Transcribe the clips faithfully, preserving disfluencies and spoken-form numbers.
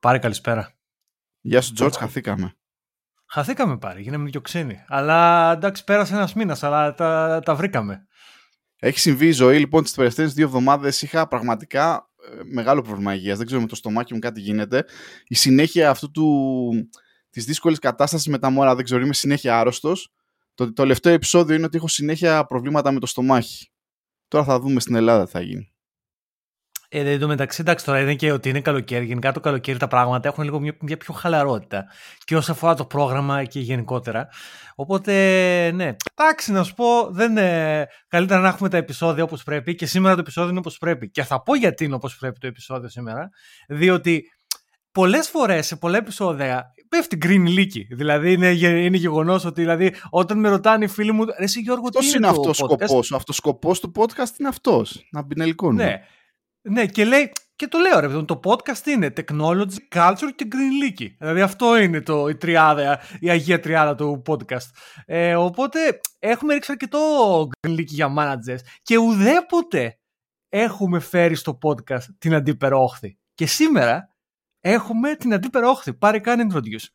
Πάρε, καλησπέρα. Γεια σου, Τζορτζ, χαθήκαμε. Χαθήκαμε, πάρε, γίναμε και ξένοι. Αλλά εντάξει, πέρασε ένας μήνας, αλλά τα, τα βρήκαμε. Έχει συμβεί η ζωή, λοιπόν, τις τελευταίες δύο εβδομάδες. Είχα πραγματικά μεγάλο πρόβλημα υγείας. Δεν ξέρω, με το στομάχι μου κάτι γίνεται. Η συνέχεια αυτού του... της δύσκολης κατάστασης με τα μωρά, δεν ξέρω, είμαι συνέχεια άρρωστος. Το τελευταίο επεισόδιο είναι ότι έχω συνέχεια προβλήματα με το στομάχι. Τώρα θα δούμε στην Ελλάδα τι θα γίνει. Ε, εν τω μεταξύ, εντάξει, τώρα είναι και ότι είναι καλοκαίρι. Γενικά το καλοκαίρι τα πράγματα έχουν λίγο μια, μια πιο χαλαρότητα. Και όσον αφορά το πρόγραμμα και γενικότερα. Οπότε, ναι. Εντάξει, να σου πω, δεν είναι... καλύτερα να έχουμε τα επεισόδια όπως πρέπει. Και σήμερα το επεισόδιο είναι όπως πρέπει. Και θα πω γιατί είναι όπως πρέπει το επεισόδιο σήμερα. Διότι πολλές φορές σε πολλά επεισόδια πέφτει Green Leaky. Δηλαδή είναι, είναι γεγονός ότι δηλαδή, όταν με ρωτάνε οι φίλοι μου, ρε εσύ Γιώργο, τι είναι αυτό ο σκοπός. Αυτό ο σκοπός του podcast είναι αυτός. Να πινελικώνουμε. Ναι. Ναι, και, λέει, και το λέω, ρε, το podcast είναι Technology, Culture και Green Leaky. Δηλαδή αυτό είναι το, η, τριάδα, η Αγία Τριάδα του podcast. Ε, οπότε έχουμε ρίξει αρκετό Green Leaky για managers και ουδέποτε έχουμε φέρει στο podcast την αντίπερόχθη. Και σήμερα έχουμε την αντίπερόχθη. Πάρε καν introduce.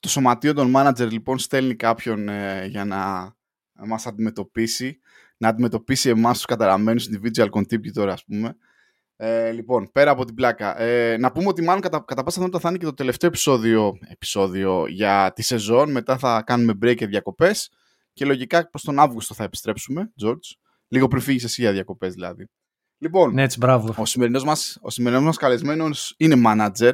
Το σωματείο των manager λοιπόν στέλνει κάποιον ε, για να μας αντιμετωπίσει. να αντιμετωπίσει εμάς τους καταραμένους individual contributor, ας πούμε. Ε, λοιπόν, πέρα από την πλάκα. Ε, να πούμε ότι μάλλον κατά, κατά πάσα πιθανότητα θα είναι και το τελευταίο επεισόδιο, επεισόδιο για τη σεζόν. Μετά θα κάνουμε break και διακοπές. Και λογικά προς τον Αύγουστο θα επιστρέψουμε, George. Λίγο πριν φύγεις εσύ για διακοπές, δηλαδή. Λοιπόν, ναι, έτσι, μπράβο. Ο σημερινός μας, ο σημερινός μας καλεσμένος είναι manager,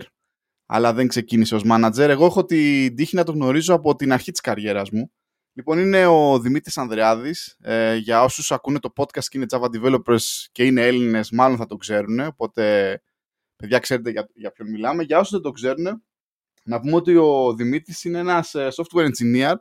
αλλά δεν ξεκίνησε ως manager. Εγώ έχω την τύχη να τον γνωρίζω από την αρχή της καριέρας μου. Λοιπόν, είναι ο Δημήτρης Ανδρεάδης. Ε, για όσους ακούνε το podcast και είναι Java developers και είναι Έλληνες, μάλλον θα το ξέρουν. Οπότε, παιδιά, ξέρετε για, για ποιον μιλάμε. Για όσους δεν το ξέρουν, να πούμε ότι ο Δημήτρης είναι ένας software engineer,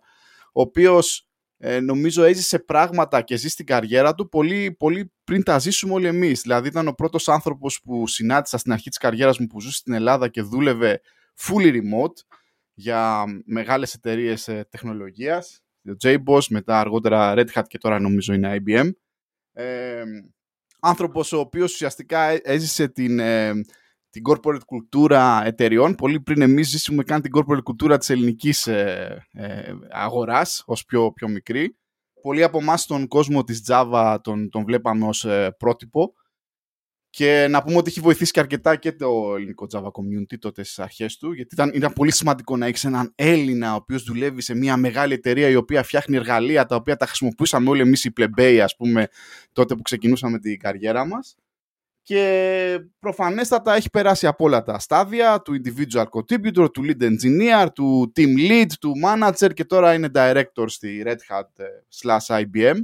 ο οποίος ε, νομίζω έζησε πράγματα και ζει στην καριέρα του πολύ, πολύ πριν τα ζήσουμε όλοι εμείς. Δηλαδή, ήταν ο πρώτος άνθρωπος που συνάντησα στην αρχή της καριέρας μου που ζούσε στην Ελλάδα και δούλευε fully remote για μεγάλες εταιρείες τεχνολογίας. JBoss, μετά αργότερα Red Hat και τώρα νομίζω είναι άι μπι εμ. Ε, άνθρωπος ο οποίος ουσιαστικά έζησε την, ε, την corporate κουλτούρα εταιριών πολύ πριν εμείς ζήσουμε καν την corporate κουλτούρα της ελληνικής ε, ε, αγοράς ως πιο, πιο μικρή. Πολλοί από εμάς τον κόσμο της Java τον, τον βλέπαμε ως ε, πρότυπο και να πούμε ότι έχει βοηθήσει και αρκετά και το ελληνικό Java community τότε στις αρχές του, γιατί ήταν, ήταν πολύ σημαντικό να έχεις έναν Έλληνα ο οποίος δουλεύει σε μια μεγάλη εταιρεία η οποία φτιάχνει εργαλεία τα οποία τα χρησιμοποιούσαμε όλοι εμείς οι πλεμπέοι, ας πούμε, τότε που ξεκινούσαμε την καριέρα μας. Και προφανέστατα έχει περάσει από όλα τα στάδια του individual contributor, του lead engineer, του team lead, του manager και τώρα είναι director στη Red Hat slash άι μπι εμ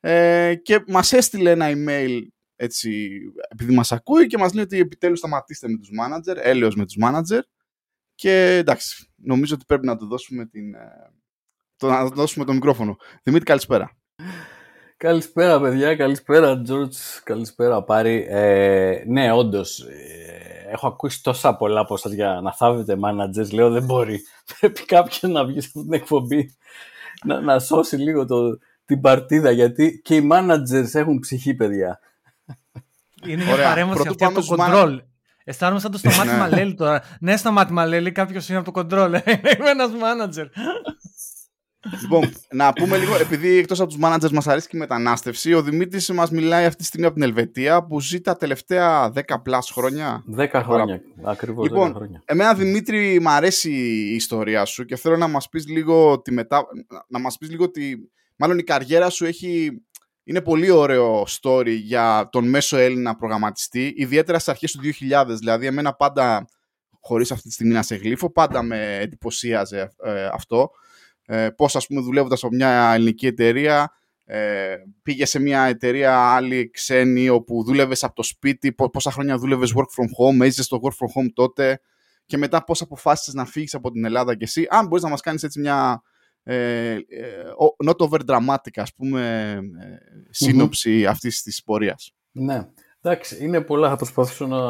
ε, και μας έστειλε ένα email έτσι, επειδή μας ακούει και μας λέει ότι επιτέλους σταματήστε με τους manager, έλεος με τους manager και εντάξει, νομίζω ότι πρέπει να του δώσουμε, την, το, να του δώσουμε το μικρόφωνο. Δημήτρη, καλησπέρα. Καλησπέρα, παιδιά, καλησπέρα, George, καλησπέρα, Πάρη. Ε, ναι, όντως, ε, έχω ακούσει τόσα πολλά από σας για να θάβετε managers, λέω δεν μπορεί, πρέπει κάποιον να βγει σε αυτή την εκπομπή, να, να σώσει λίγο το, την παρτίδα, γιατί και οι managers έχουν ψυχή, παιδιά. Είναι μια παρέμβαση αυτή από το control. Man... Αισθάνομαι σαν το σταμάτη Μαλέλη τώρα. Ναι, σταμάτη Μαλέλη, κάποιος είναι από το control. Είμαι ένας manager. Λοιπόν, να πούμε λίγο, επειδή εκτός από τους managers μας αρέσει και η μετανάστευση, ο Δημήτρης μας μιλάει αυτή τη στιγμή από την Ελβετία που ζει τα τελευταία δέκα πλας χρόνια. δέκα χρόνια. Ακριβώς. Λοιπόν, δέκα χρόνια. Εμένα, Δημήτρη, μου αρέσει η ιστορία σου και θέλω να μας πεις λίγο τη μετά. Να μας πεις λίγο τη. Μάλλον η καριέρα σου έχει. Είναι πολύ ωραίο story για τον μέσο Έλληνα προγραμματιστή, ιδιαίτερα στις αρχές του δύο χιλιάδες. Δηλαδή, εμένα πάντα, χωρίς αυτή τη στιγμή να σε γλύφω, πάντα με εντυπωσίαζε ε, αυτό. Ε, πώς, ας πούμε, δουλεύοντας από μια ελληνική εταιρεία, ε, πήγε σε μια εταιρεία άλλη ξένη, όπου δούλευες από το σπίτι, πό- πόσα χρόνια δούλευες work from home, έζησες το work from home τότε, και μετά πώς αποφάσισες να φύγεις από την Ελλάδα κι εσύ. Αν μπορείς να μας κάνεις έτσι μια... Ε, ε, not over dramatic, ας πούμε, ε, σύνοψη mm-hmm. αυτής της πορείας. Ναι, εντάξει, είναι πολλά, θα προσπαθήσω να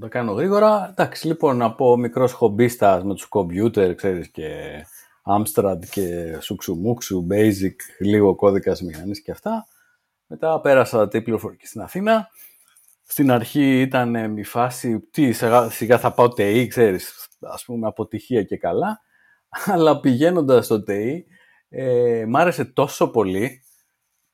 τα κάνω γρήγορα. Εντάξει, λοιπόν, από μικρός χομπίστας με τους κομπιούτερ, ξέρεις, και Amstrad και σουξουμούξου, basic, λίγο κώδικας μηχανής και αυτά. Μετά πέρασα Tplfork στην Αθήνα στην αρχή ήταν η φάση, τι, σιγά, σιγά θα πάω τι άι, ξέρεις, ας πούμε αποτυχία και καλά, αλλά πηγαίνοντας στο τι άι, ε, μ' άρεσε τόσο πολύ,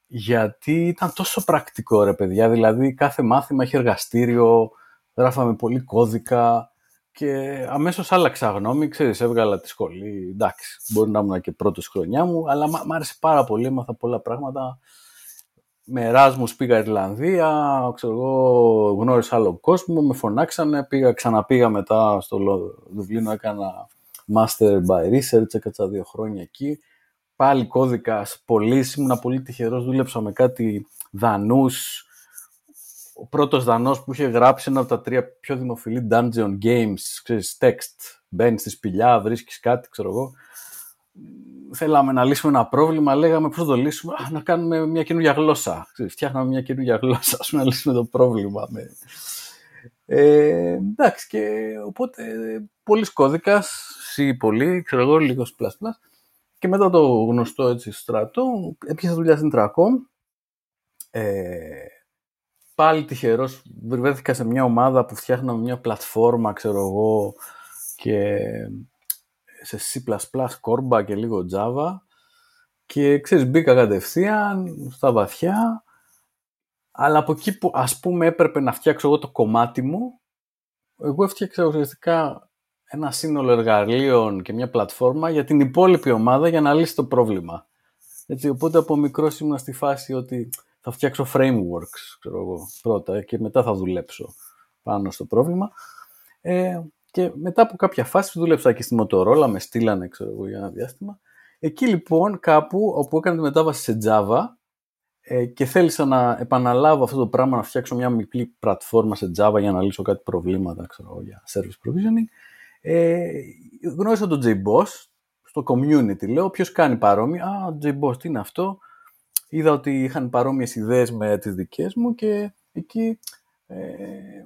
γιατί ήταν τόσο πρακτικό, ρε παιδιά, δηλαδή κάθε μάθημα είχε εργαστήριο, γράφαμε πολύ κώδικα και αμέσως άλλαξα γνώμη, ξέρεις, έβγαλα τη σχολή, εντάξει, μπορεί να ήμουν και πρώτος χρονιά μου, αλλά μ' άρεσε πάρα πολύ, έμαθα πολλά πράγματα. Με Εράσμους πήγα Ιρλανδία, ξέρω εγώ, γνώρισα άλλο κόσμο, με φωνάξανε, πήγα, ξαναπήγα μετά στο Δουβλίνο, έκανα Master by Research, έκατσα δύο χρόνια εκεί. Πάλι κώδικα πολύ, ήμουν πολύ τυχερός, δούλεψα με κάτι Δανούς. Ο πρώτος Δανός που είχε γράψει ένα από τα τρία πιο δημοφιλή dungeon games, ξέρεις, text, μπαίνεις στη σπηλιά, βρίσκεις κάτι, ξέρω εγώ. Θέλαμε να λύσουμε ένα πρόβλημα, λέγαμε πώς το λύσουμε, να κάνουμε μια καινούργια γλώσσα. Φτιάχναμε μια καινούργια γλώσσα, ας πούμε, να λύσουμε το πρόβλημα. Ε, εντάξει, και οπότε πολλής κώδικας, σι πολύ, ξέρω εγώ, λίγο C++. Και μετά το γνωστό έτσι στρατό, έπιασα δουλειά στην Triacom. Ε, πάλι τυχερός, βρέθηκα σε μια ομάδα που φτιάχναμε μια πλατφόρμα, ξέρω εγώ, και σε C++, CORBA και λίγο Java και ξέρεις μπήκα κατευθείαν στα βαθιά, αλλά από εκεί που ας πούμε έπρεπε να φτιάξω εγώ το κομμάτι μου, εγώ έφτιαξα ουσιαστικά ένα σύνολο εργαλείων και μια πλατφόρμα για την υπόλοιπη ομάδα για να λύσει το πρόβλημα. Έτσι, οπότε από μικρός ήμουν στη φάση ότι θα φτιάξω frameworks, ξέρω εγώ, πρώτα και μετά θα δουλέψω πάνω στο πρόβλημα. Ε, Και μετά από κάποια φάση δούλεψα και στη Motorola, με στείλανε ξέρω εγώ, για ένα διάστημα. Εκεί λοιπόν κάπου όπου έκανα τη μετάβαση σε Java ε, και θέλησα να επαναλάβω αυτό το πράγμα, να φτιάξω μια μικρή πλατφόρμα σε Java για να λύσω κάτι προβλήματα ξέρω εγώ, για service provisioning. Ε, γνώρισα τον JBoss στο community. Λέω ποιος κάνει παρόμοια. Α, ο JBoss τι είναι αυτό. Είδα ότι είχαν παρόμοιες ιδέες με τις δικές μου και εκεί... Ε,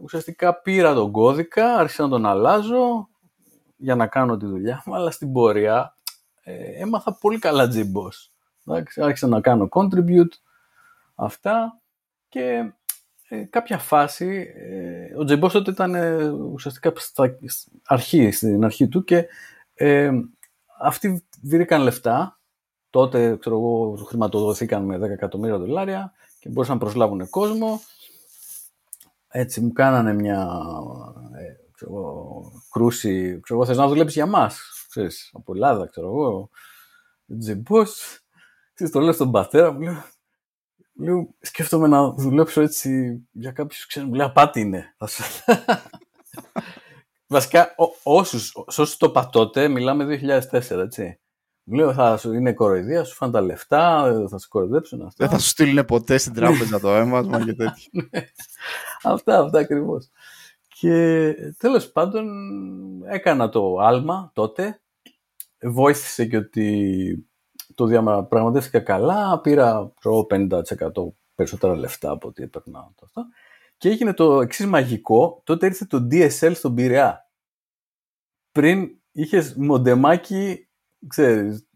ουσιαστικά πήρα τον κώδικα, άρχισα να τον αλλάζω για να κάνω τη δουλειά μου, αλλά στην πορεία ε, έμαθα πολύ καλά JBoss. Άρχισα να κάνω contribute, αυτά και ε, κάποια φάση, ε, ο JBoss τότε ήταν ε, ουσιαστικά στα, αρχή, στην αρχή του και ε, αυτοί βρήκαν λεφτά, τότε ξέρω εγώ, χρηματοδοθήκαν με δέκα εκατομμύρια δολάρια και μπορούσαν να προσλάβουν κόσμο. Έτσι μου κάνανε μια ε, ξέρω, κρούση, ξέρω, θες να δουλέψεις για μας, ξέρεις, από Ελλάδα, ξέρω εγώ, JBoss, ξέρεις, το λέω στον πατέρα μου, λέω, λέω σκέφτομαι να δουλέψω έτσι για κάποιους, ξέρεις, μου λέει, απάτη είναι. Βασικά, ό, όσους, όσους το πατώτε, μιλάμε δύο χιλιάδες τέσσερα, έτσι. Μου λέω, θα σου είναι κοροϊδία, σου φάνε τα λεφτά, θα σου κοροϊδέψουν αυτά. Δεν θα σου στείλουν ποτέ στην τράπεζα το έμβασμα και τέτοια. Αυτά, αυτά ακριβώς. Και τέλος πάντων έκανα το άλμα τότε. Βοήθησε και ότι το διαπραγματεύτηκα καλά. Πήρα πενήντα τοις εκατό περισσότερα λεφτά από ό,τι έπαιρνα από αυτά. Και έγινε το εξής μαγικό. Τότε ήρθε το ντι ες ελ στον Πειραιά. Πριν είχες μοντεμάκι... Ξέρεις,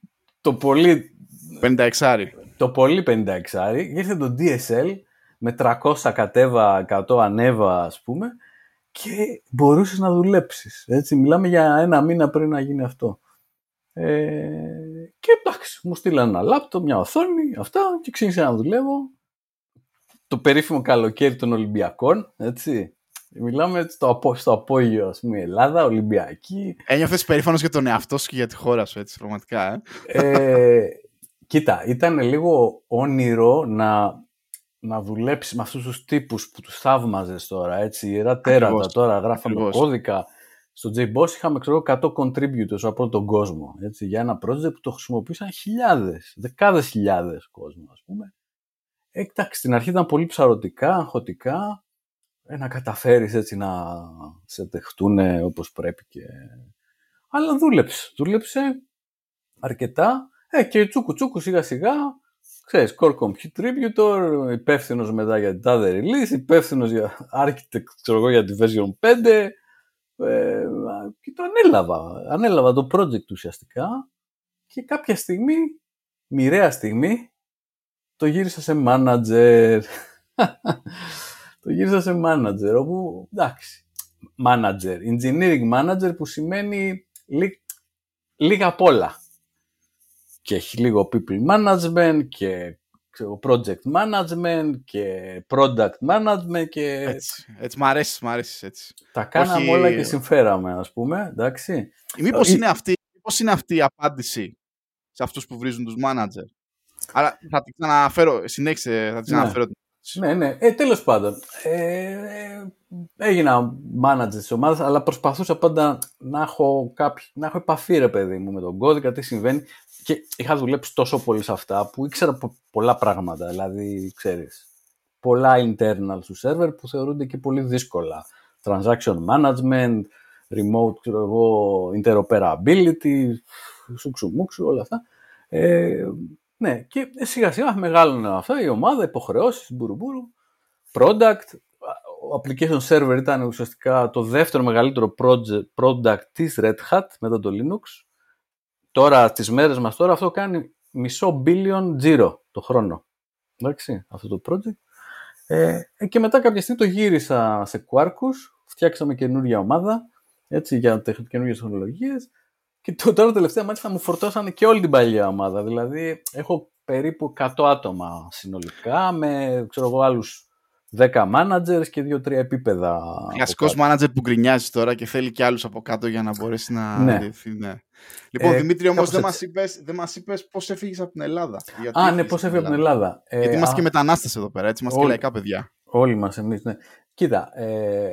το πολύ πενήντα έξι. Το πολύ πενήντα έξι. Ήρθε το ντι ες ελ με τριακόσια κατέβα, εκατό ανέβα, ας πούμε, και μπορούσες να δουλέψεις. Έτσι, μιλάμε για ένα μήνα πριν να γίνει αυτό. Ε, και εντάξει, μου στείλανε ένα λάπτο, μια οθόνη, αυτά, και ξύγισα να δουλεύω. Το περίφημο καλοκαίρι των Ολυμπιακών, έτσι. Μιλάμε στο, απο... στο απόγειο, ας πούμε, Ελλάδα, Ολυμπιακή. Ένιωθες περήφανος για τον εαυτό σου και για τη χώρα σου, έτσι, πραγματικά. Ε. Ε, κοίτα, ήταν λίγο όνειρο να, να δουλέψεις με αυτούς τους τύπους που τους θαύμαζες τώρα, έτσι. Ιερά τέρατα τώρα, γράφαμε Ακριβώς. κώδικα. Στο JBoss είχαμε, ξέρω, εκατό contributors από τον κόσμο, έτσι, για ένα project που το χρησιμοποίησαν χιλιάδες, δεκάδες χιλιάδες κόσμο, ας πούμε. Εντάξει, στην αρχή ήταν πολύ ψαρωτικά, αγχωτικά. Να καταφέρεις έτσι να σε τεχτούνε όπως πρέπει και... Αλλά δούλεψε, δούλεψε αρκετά ε, και τσούκου τσούκου σιγά σιγά, ξέρεις, core contributor, υπεύθυνος μετά για την other release, υπεύθυνος για architect, ξέρω εγώ, για τη version πέντε ε, και το ανέλαβα, ανέλαβα το project ουσιαστικά και κάποια στιγμή, μοιραία στιγμή, το γύρισα σε manager. το γύρισα σε manager, όπου εντάξει, manager, engineering manager, που σημαίνει λί, λίγα απ' όλα. Και έχει λίγο people management και project management και product management και... Έτσι, έτσι μ' αρέσει, μ' αρέσει έτσι. Τα κάναμε Όχι... όλα και συμφέραμε, ας πούμε, εντάξει. Μήπως είναι αυτή, μήπως είναι αυτή η απάντηση σε αυτούς που βρίζουν τους manager. Άρα θα την αναφέρω, συνέχισε, θα την ναι. αναφέρω. Ναι, ναι, ε, τέλος πάντων. Ε, έγινα manager της ομάδας, αλλά προσπαθούσα πάντα να έχω, κάποιο, να έχω επαφή, ρε παιδί μου, με τον κώδικα, τι συμβαίνει. Και είχα δουλέψει τόσο πολύ σε αυτά που ήξερα πολλά πράγματα. Δηλαδή, ξέρεις, πολλά internal του server που θεωρούνται και πολύ δύσκολα. Transaction management, remote, ξέρω εγώ, interoperability, σουξουμούξου, όλα αυτά. Ε, ναι, και σιγά σιγά μεγάλωνε αυτά, η ομάδα, υποχρεώσεις, μπουρουμπουρου, product. Ο application server ήταν ουσιαστικά το δεύτερο μεγαλύτερο project, product της Red Hat, μετά το Linux. Τώρα, στις μέρες μας τώρα, αυτό κάνει μισό billion τζίρο το χρόνο. Εντάξει, αυτό το project. Ε, και μετά κάποια στιγμή το γύρισα σε Quarkus, φτιάξαμε καινούργια ομάδα, έτσι, για καινούργιες τεχνολογίες. Και το, τώρα τελευταία μάτια θα μου φορτώσανε και όλη την παλιά ομάδα. Δηλαδή, έχω περίπου εκατό άτομα συνολικά, με, ξέρω εγώ, άλλους δέκα managers και δύο τρία επίπεδα. Κλασικός manager που γκρινιάζει τώρα και θέλει και άλλους από κάτω για να μπορέσει να ναι. διευθύνει. Ναι. Λοιπόν, ε, Δημήτρη, όμως δεν μας είπες, δεν μας είπες πώς έφυγες από την Ελλάδα. Γιατί α, ναι, πώς έφυγε από την Ελλάδα. Ε, Γιατί είμαστε α... και μετανάστες εδώ πέρα, έτσι, είμαστε όλοι, και λαϊκά παιδιά. Όλοι μας εμείς, ναι. Κοίτα, ε,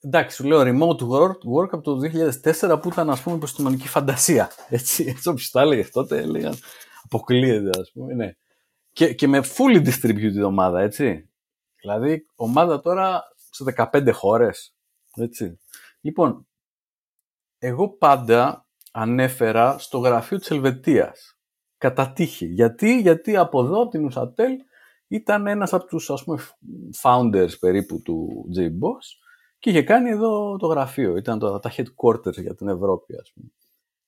εντάξει, σου λέω remote work από το δύο χιλιάδες τέσσερα που ήταν, ας πούμε, επιστημονική φαντασία. Έτσι, έτσι όπως τα έλεγες τότε, έλεγαν αποκλείεται, ας πούμε, ναι. Και, και με fully distributed ομάδα, έτσι. Δηλαδή, ομάδα τώρα σε δεκαπέντε χώρες, έτσι. Λοιπόν, εγώ πάντα ανέφερα στο γραφείο της Ελβετίας, κατά τύχη. Γιατί, γιατί από εδώ, από την Neuchâtel, ήταν ένας από τους, ας πούμε, founders περίπου του JBoss και είχε κάνει εδώ το γραφείο, ήταν το, τα headquarters για την Ευρώπη, ας πούμε.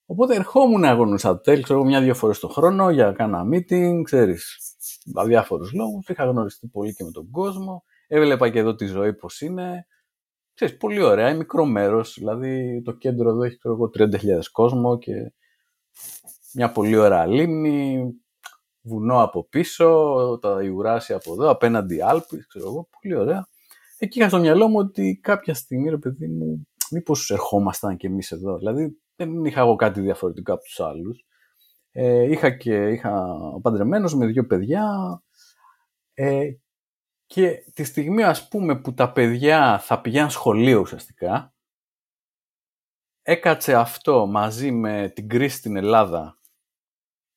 Οπότε ερχόμουν εγώ Neuchâtel, ξέρω, μια-δύο φορές το χρόνο για κάνα meeting, ξέρεις, για διάφορους λόγους, είχα γνωριστεί πολύ και με τον κόσμο, έβλεπα και εδώ τη ζωή πώς είναι, ξέρεις, πολύ ωραία, είναι μικρό μέρος, δηλαδή το κέντρο εδώ έχει εγώ τριάντα χιλιάδες κόσμο και μια πολύ ωραία λίμνη, βουνό από πίσω, τα Ευρασία από εδώ, απέναντι Άλπη, ξέρω εγώ, πολύ ωραία. Εκεί είχα στο μυαλό μου ότι κάποια στιγμή, ρε παιδί μου, μήπως ερχόμασταν κι εμείς εδώ, δηλαδή δεν είχα εγώ κάτι διαφορετικό από τους άλλους. Ε, είχα και είχα παντρεμένος με δύο παιδιά ε, και τη στιγμή, ας πούμε, που τα παιδιά θα πηγαίνουν σχολείο ουσιαστικά, έκατσε αυτό μαζί με την κρίση στην Ελλάδα,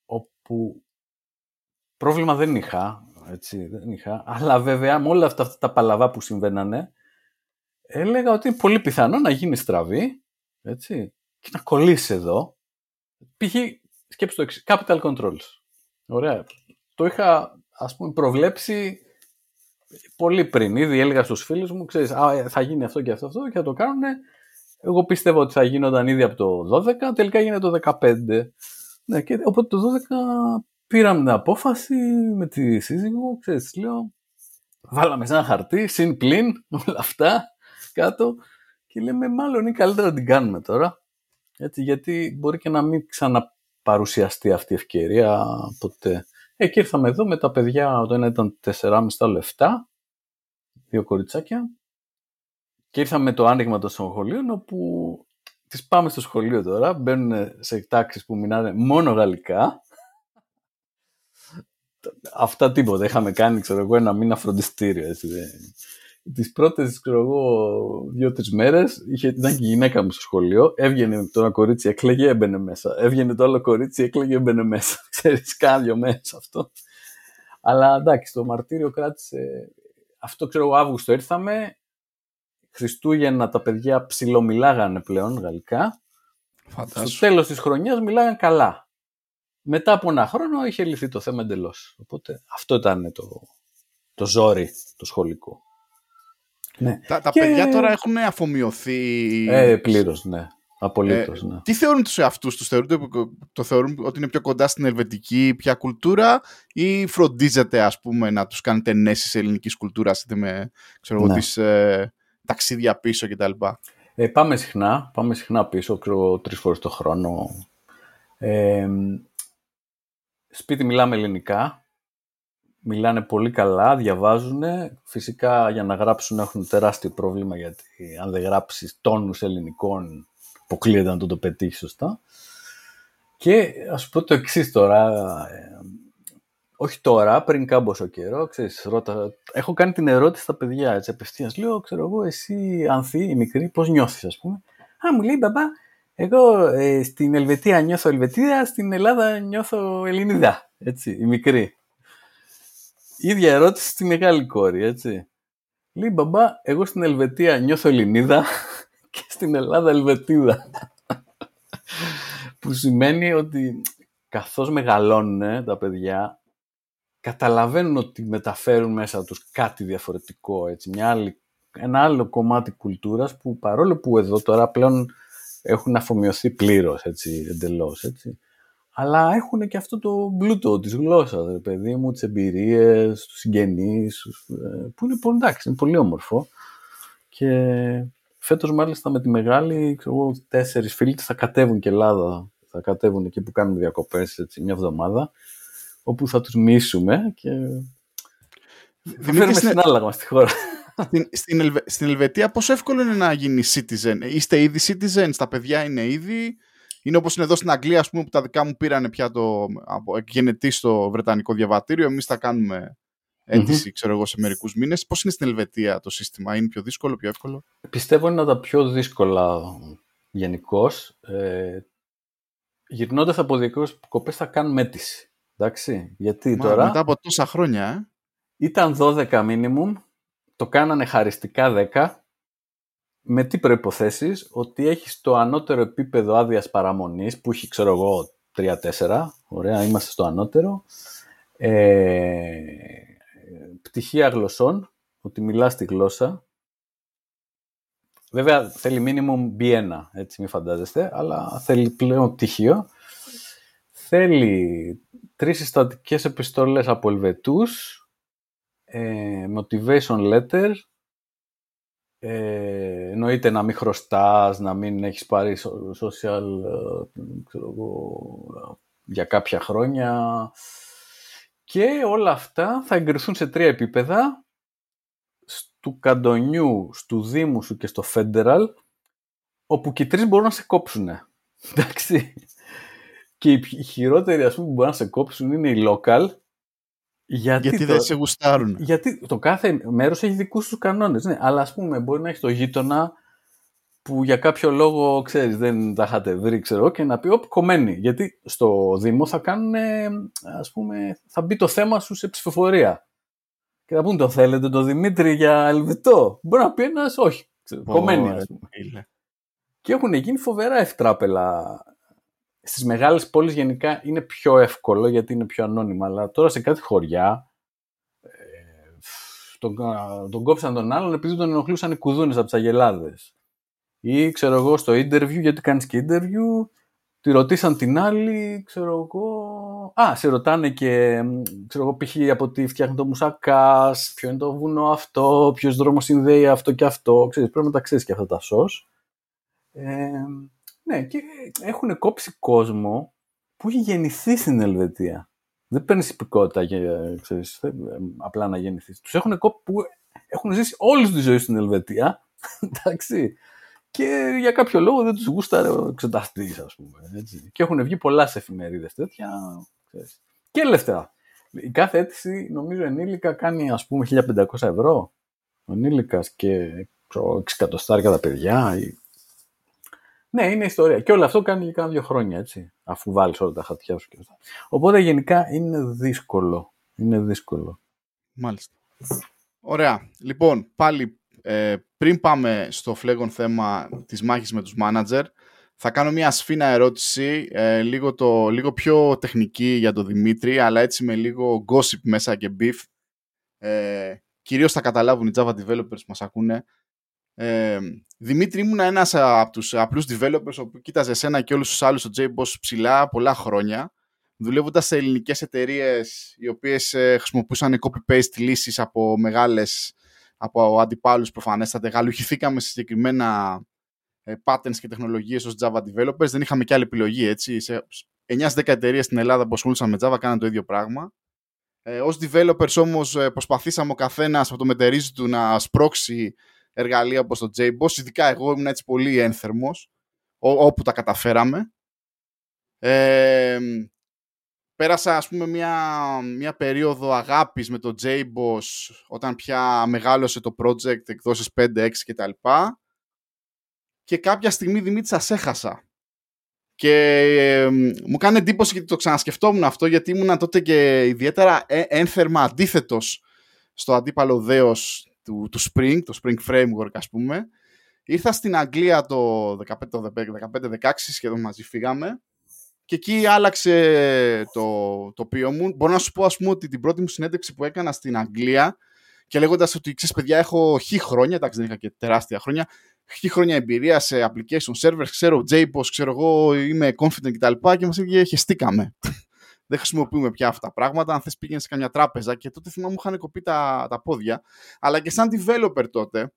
όπου πρόβλημα δεν είχα, έτσι, δεν είχα, αλλά βέβαια με όλα αυτά, αυτά τα παλαβά που συμβαίνανε, έλεγα ότι είναι πολύ πιθανό να γίνει στραβή, έτσι, και να κολλήσει εδώ. Π.χ. σκέψου το εξής, Capital Controls. Ωραία. Το είχα, ας πούμε, προβλέψει πολύ πριν. Ήδη έλεγα στους φίλους μου, ξέρεις, α, θα γίνει αυτό και αυτό, αυτό και θα το κάνουν. Εγώ πίστευα ότι θα γινόταν ήδη από το δώδεκα, τελικά γίνεται το δεκαπέντε. Ναι, και, οπότε το δώδεκα πήραμε την απόφαση με τη σύζυγο, ξέρεις, λέω, βάλαμε σαν χαρτί, συν πλην, όλα αυτά, κάτω και λέμε, μάλλον είναι καλύτερα να την κάνουμε τώρα. Έτσι, γιατί μπορεί και να μην ξανα παρουσιαστεί αυτή η ευκαιρία ποτέ. Ε, και ήρθαμε εδώ με τα παιδιά, το ένα ήταν τεσσεράμισι, το άλλο εφτά, δύο κοριτσάκια, και ήρθαμε το άνοιγμα των σχολείων, όπου τις πάμε στο σχολείο τώρα, μπαίνουν σε τάξεις που μιλάνε μόνο γαλλικά. Αυτά τίποτα, είχαμε κάνει, ξέρω εγώ, ένα μήνα φροντιστήριο. Έτσι, τις πρώτες, ξέρω εγώ, δύο-τρεις μέρες, είχε, ήταν και η γυναίκα μου στο σχολείο, έβγαινε το ένα κορίτσι, έκλαιγε, έμπαινε μέσα. Έβγαινε το άλλο κορίτσι, έκλαιγε, έμπαινε μέσα. Ξέρεις, κάδιο μέσα αυτό. Αλλά εντάξει, το μαρτύριο κράτησε. Αυτό, ξέρω εγώ, Αύγουστο ήρθαμε. Χριστούγεννα τα παιδιά ψιλομιλάγανε πλέον γαλλικά. Φαντάσου. Στο τέλος της χρονιάς μιλάγανε καλά. Μετά από ένα χρόνο είχε λυθεί το θέμα εντελώς. Οπότε αυτό ήταν το, το ζόρι, το σχολικό. Ναι. Τα, τα και... παιδιά τώρα έχουν αφομοιωθεί. Ε, πλήρως, ναι. Απολύτως, ε, ναι. Τι θεωρούν τους εαυτούς τους, το θεωρούν ότι είναι πιο κοντά στην ελβετική πια κουλτούρα ή φροντίζετε ας πούμε να τους κάνετε ενέσεις ελληνικής κουλτούρας είτε με ξέρω, ναι. τις, ε, ταξίδια πίσω κτλ? Ε, πάμε συχνά, πάμε συχνά πίσω, ξέρω, τρεις φορές το χρόνο. Ε, σπίτι μιλάμε ελληνικά, μιλάνε πολύ καλά, διαβάζουν. Φυσικά για να γράψουν έχουν τεράστιο πρόβλημα γιατί αν δεν γράψεις τόνους ελληνικών αποκλείεται να το, το πετύχει σωστά. Και ας σου πω το εξής τώρα, ε, όχι τώρα, πριν κάμποσο καιρό, ξέρεις, ρώτα, έχω κάνει την ερώτηση στα παιδιά, έτσι, απευθείας. Λέω, ξέρω εγώ, εσύ, Ανθή, η μικρή, πώς νιώθεις, ας πούμε. Α, μου λέει, μπαμπά, εγώ ε, στην Ελβετία νιώθω Ελβετία, στην Ελλάδα νιώθω Ελληνιδά, έτσι, η μικρή. Ίδια ερώτηση στη μεγάλη κόρη, έτσι. Λέει, μπαμπά, εγώ στην Ελβετία νιώθω Ελληνίδα, και στην Ελλάδα Ελβετίδα. Που σημαίνει ότι καθώς μεγαλώνουν τα παιδιά, καταλαβαίνουν ότι μεταφέρουν μέσα τους κάτι διαφορετικό, έτσι, μια άλλη, ένα άλλο κομμάτι κουλτούρας που παρόλο που εδώ τώρα πλέον έχουν αφομοιωθεί πλήρως, έτσι, εντελώς, έτσι, αλλά έχουν και αυτό το πλούτο της γλώσσας, ρε παιδί μου, τις εμπειρίες, τους συγγενείς, που είναι πολύ, εντάξει, είναι πολύ όμορφο. Και φέτος μάλιστα με τη μεγάλη, ξέρω, τέσσερις φίλοι θα κατέβουν και Ελλάδα. Θα κατέβουν εκεί που κάνουμε διακοπές, έτσι, μια εβδομάδα, όπου θα τους μοιήσουμε και θα φέρουμε στην... συνάλλαγμα στη χώρα. Στην, στην, Ελβε... στην Ελβετία πόσο εύκολο είναι να γίνει citizen? Είστε ήδη citizen, τα παιδιά είναι ήδη? Είναι όπως είναι εδώ στην Αγγλία, ας πούμε, που τα δικά μου πήρανε πια το γενετή στο βρετανικό διαβατήριο. Εμείς θα κάνουμε αίτηση, mm-hmm. ξέρω εγώ, σε μερικούς μήνες. Πώς είναι στην Ελβετία το σύστημα, είναι πιο δύσκολο, πιο εύκολο? Πιστεύω είναι τα πιο δύσκολα γενικώς. Ε, γυρνώντας από διακοπές, κοπές θα κάνουμε αίτηση. Εντάξει, γιατί μα, τώρα... Μετά από τόσα χρόνια, ε. Ήταν δώδεκα μίνιμουμ, το κάνανε χαριστικά δέκα. Με τι προϋποθέσεις? Ότι έχεις το ανώτερο επίπεδο άδειας παραμονής, που έχει, ξέρω εγώ, τρία τέσσερα. Ωραία, είμαστε στο ανώτερο. Ε... πτυχία γλωσσών, ότι μιλάς τη γλώσσα. Βέβαια θέλει minimum μπι ένα, έτσι, μην φαντάζεστε, αλλά θέλει πλέον πτυχίο. Θέλει τρεις συστατικές επιστολές από Ελβετούς, ε, motivation letter, ε, εννοείται να μην χρωστάς, να μην έχεις πάρει social, ξέρω εγώ, για κάποια χρόνια. Και όλα αυτά θα εγκριθούν σε τρία επίπεδα, του καντονιού, στου δήμου σου και στο Φεντεράλ, όπου και οι τρεις μπορούν να σε κόψουν. Εντάξει. Και οι χειρότεροι, ας πούμε, που μπορούν να σε κόψουν είναι οι local. Γιατί, γιατί το... δεν σε γουστάρουν. Γιατί το κάθε μέρος έχει δικούς τους κανόνες. Ναι, αλλά ας πούμε μπορεί να έχει το γείτονα που για κάποιο λόγο, ξέρεις, δεν τα είχατε βρει, ξέρω, και να πει, όπ, κομμένοι. Γιατί στο Δήμο θα κάνουν, ας πούμε, θα μπει το θέμα σου σε ψηφοφορία. Και θα πούν, το θέλετε το Δημήτρη για Ελβετό? Μπορεί να πει ένας, όχι, ξέρω, oh, κομμένοι, ας πούμε. Yeah. Και έχουν γίνει φοβερά ευτράπελα. Στις μεγάλες πόλεις γενικά είναι πιο εύκολο γιατί είναι πιο ανώνυμα, αλλά τώρα σε κάτι χωριά, ε, τον, τον κόψαν τον άλλον επειδή τον ενοχλούσαν οι κουδούνες από τις αγελάδες. Ή, ξέρω εγώ, στο interview, γιατί κάνεις και interview, τη ρωτήσαν την άλλη, ξέρω εγώ... Α, σε ρωτάνε και, ξέρω εγώ, π.χ. από τι φτιάχνει το μουσακάς, ποιο είναι το βουνό αυτό, ποιος δρόμος συνδέει αυτό και αυτό, ξέρεις, πρέπει να τα ξέρεις και αυτά τα σως. Ε, ναι, και έχουν κόψει κόσμο που έχει γεννηθεί στην Ελβετία. Δεν παίρνεις υπηκότητα, ξέρεις, απλά να γεννηθείς. Τους έχουν κόψει που έχουν ζήσει όλη τη ζωή στην Ελβετία, εντάξει. Και για κάποιο λόγο δεν τους γούσταρε ο εξεταστής, ας πούμε. Έτσι. Και έχουν βγει πολλά σε εφημερίδες τέτοια. Ξέρεις. Και λεφτά. Η κάθε αίτηση, νομίζω, ενήλικα κάνει, ας πούμε, χίλια πεντακόσια ευρώ. Ο ενήλικας και έξι εκατοστάρια τα παιδιά. Ή... Ναι, είναι ιστορία. Και όλο αυτό κάνει για κάνα δύο χρόνια, έτσι. Αφού βάλεις όλα τα χαρτιά σου και αυτά. Οπότε γενικά είναι δύσκολο. Είναι δύσκολο. Μάλιστα. Ωραία. Λοιπόν, πάλι. Ε, πριν πάμε στο φλέγον θέμα της μάχης με τους manager, θα κάνω μια σφίνα ερώτηση, ε, λίγο, το, λίγο πιο τεχνική για τον Δημήτρη, αλλά έτσι με λίγο gossip μέσα και beef. Ε, κυρίως θα καταλάβουν οι Java developers που μας ακούνε. Ε, Δημήτρη, ήμουν ένας από τους απλούς developers που κοίταζε εσένα και όλους τους άλλους στο JBoss ψηλά πολλά χρόνια, δουλεύοντας σε ελληνικές εταιρείες οι οποίες χρησιμοποιούσαν copy-paste λύσεις από μεγάλες, από αντιπάλους προφανέστατα. Γαλουχηθήκαμε σε συγκεκριμένα patterns και τεχνολογίες ως Java developers. Δεν είχαμε και άλλη επιλογή, έτσι. Σε εννιά δέκα εταιρείες στην Ελλάδα που ασχολούσαν με Java κάναν το ίδιο πράγμα. Ε, ως developers όμως προσπαθήσαμε ο καθένας από το μετερίζει του να σπρώξει εργαλεία όπως το JBoss. Ειδικά εγώ ήμουν έτσι πολύ ένθερμος ό, όπου τα καταφέραμε. Ε, πέρασα ας πούμε μια, μια περίοδο αγάπης με το JBoss όταν πια μεγάλωσε το project, εκδόσεις πέντε έξι κτλ. Και κάποια στιγμή, Δημήτρη, σας έχασα. Και ε, μου κάνει εντύπωση γιατί το ξανασκεφτόμουν αυτό, γιατί ήμουν τότε και ιδιαίτερα ένθερμα αντίθετος στο αντίπαλο δέος του, του Spring, το Spring Framework ας πούμε. Ήρθα στην Αγγλία το δεκαπέντε δεκαέξι, σχεδόν μαζί φύγαμε, και εκεί άλλαξε το τοπίο μου. Μπορώ να σου πω ας πούμε ότι την πρώτη μου συνέντευξη που έκανα στην Αγγλία και λέγοντας ότι ξέρεις παιδιά έχω χι χρόνια, εντάξει δεν είχα και τεράστια χρόνια, χι χρόνια εμπειρία σε application servers, ξέρω JBoss, ξέρω εγώ, είμαι confident κτλ. Και μας έλεγε χεστήκαμε. Δεν χρησιμοποιούμε πια αυτά τα πράγματα. Αν θες πήγαινε σε καμιά τράπεζα. Και τότε θυμάμαι μου είχαν κοπεί τα, τα πόδια. Αλλά και σαν developer τότε,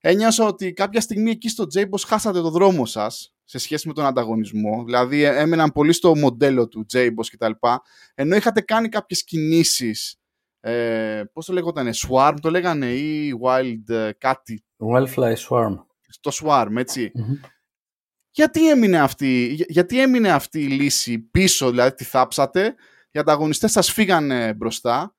ένιωσα ότι κάποια στιγμή εκεί στο JBoss χάσατε το δρόμο σας σε σχέση με τον ανταγωνισμό. Δηλαδή έμεναν πολύ στο μοντέλο του JBoss κτλ. Ενώ είχατε κάνει κάποιες κινήσεις. Ε, πώς το λέγονταν, Swarm το λέγανε ή Wild κάτι. Wildfly Swarm. Στο Swarm, έτσι. Mm-hmm. Γιατί, έμεινε αυτή, για, γιατί έμεινε αυτή η λύση πίσω, δηλαδή τη θάψατε, οι ανταγωνιστές σας φύγανε μπροστά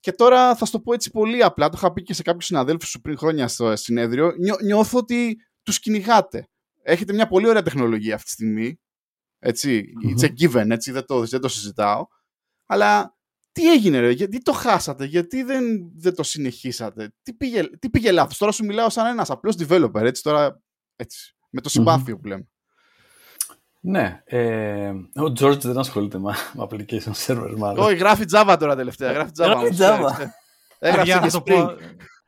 και τώρα θα σου το πω έτσι πολύ απλά, το είχα πει και σε κάποιους συναδέλφους σου πριν χρόνια στο συνέδριο, νιώ, νιώθω ότι τους κυνηγάτε. Έχετε μια πολύ ωραία τεχνολογία αυτή τη στιγμή, έτσι, mm-hmm. It's a given, έτσι, δεν, το, δεν το συζητάω, αλλά τι έγινε, ρε, γιατί το χάσατε, γιατί δεν, δεν το συνεχίσατε, τι πήγε, τι πήγε λάθος. Τώρα σου μιλάω σαν ένας απλός developer, έτσι, τώρα, έτσι, με το συμπάθειο mm-hmm. που λέμε. Ναι, ε, ο George δεν ασχολείται με application servers μάλλον. Όχι, γράφει Java τώρα τελευταία, γράφει Java. Γράφει Java. Έγραψε και Spring.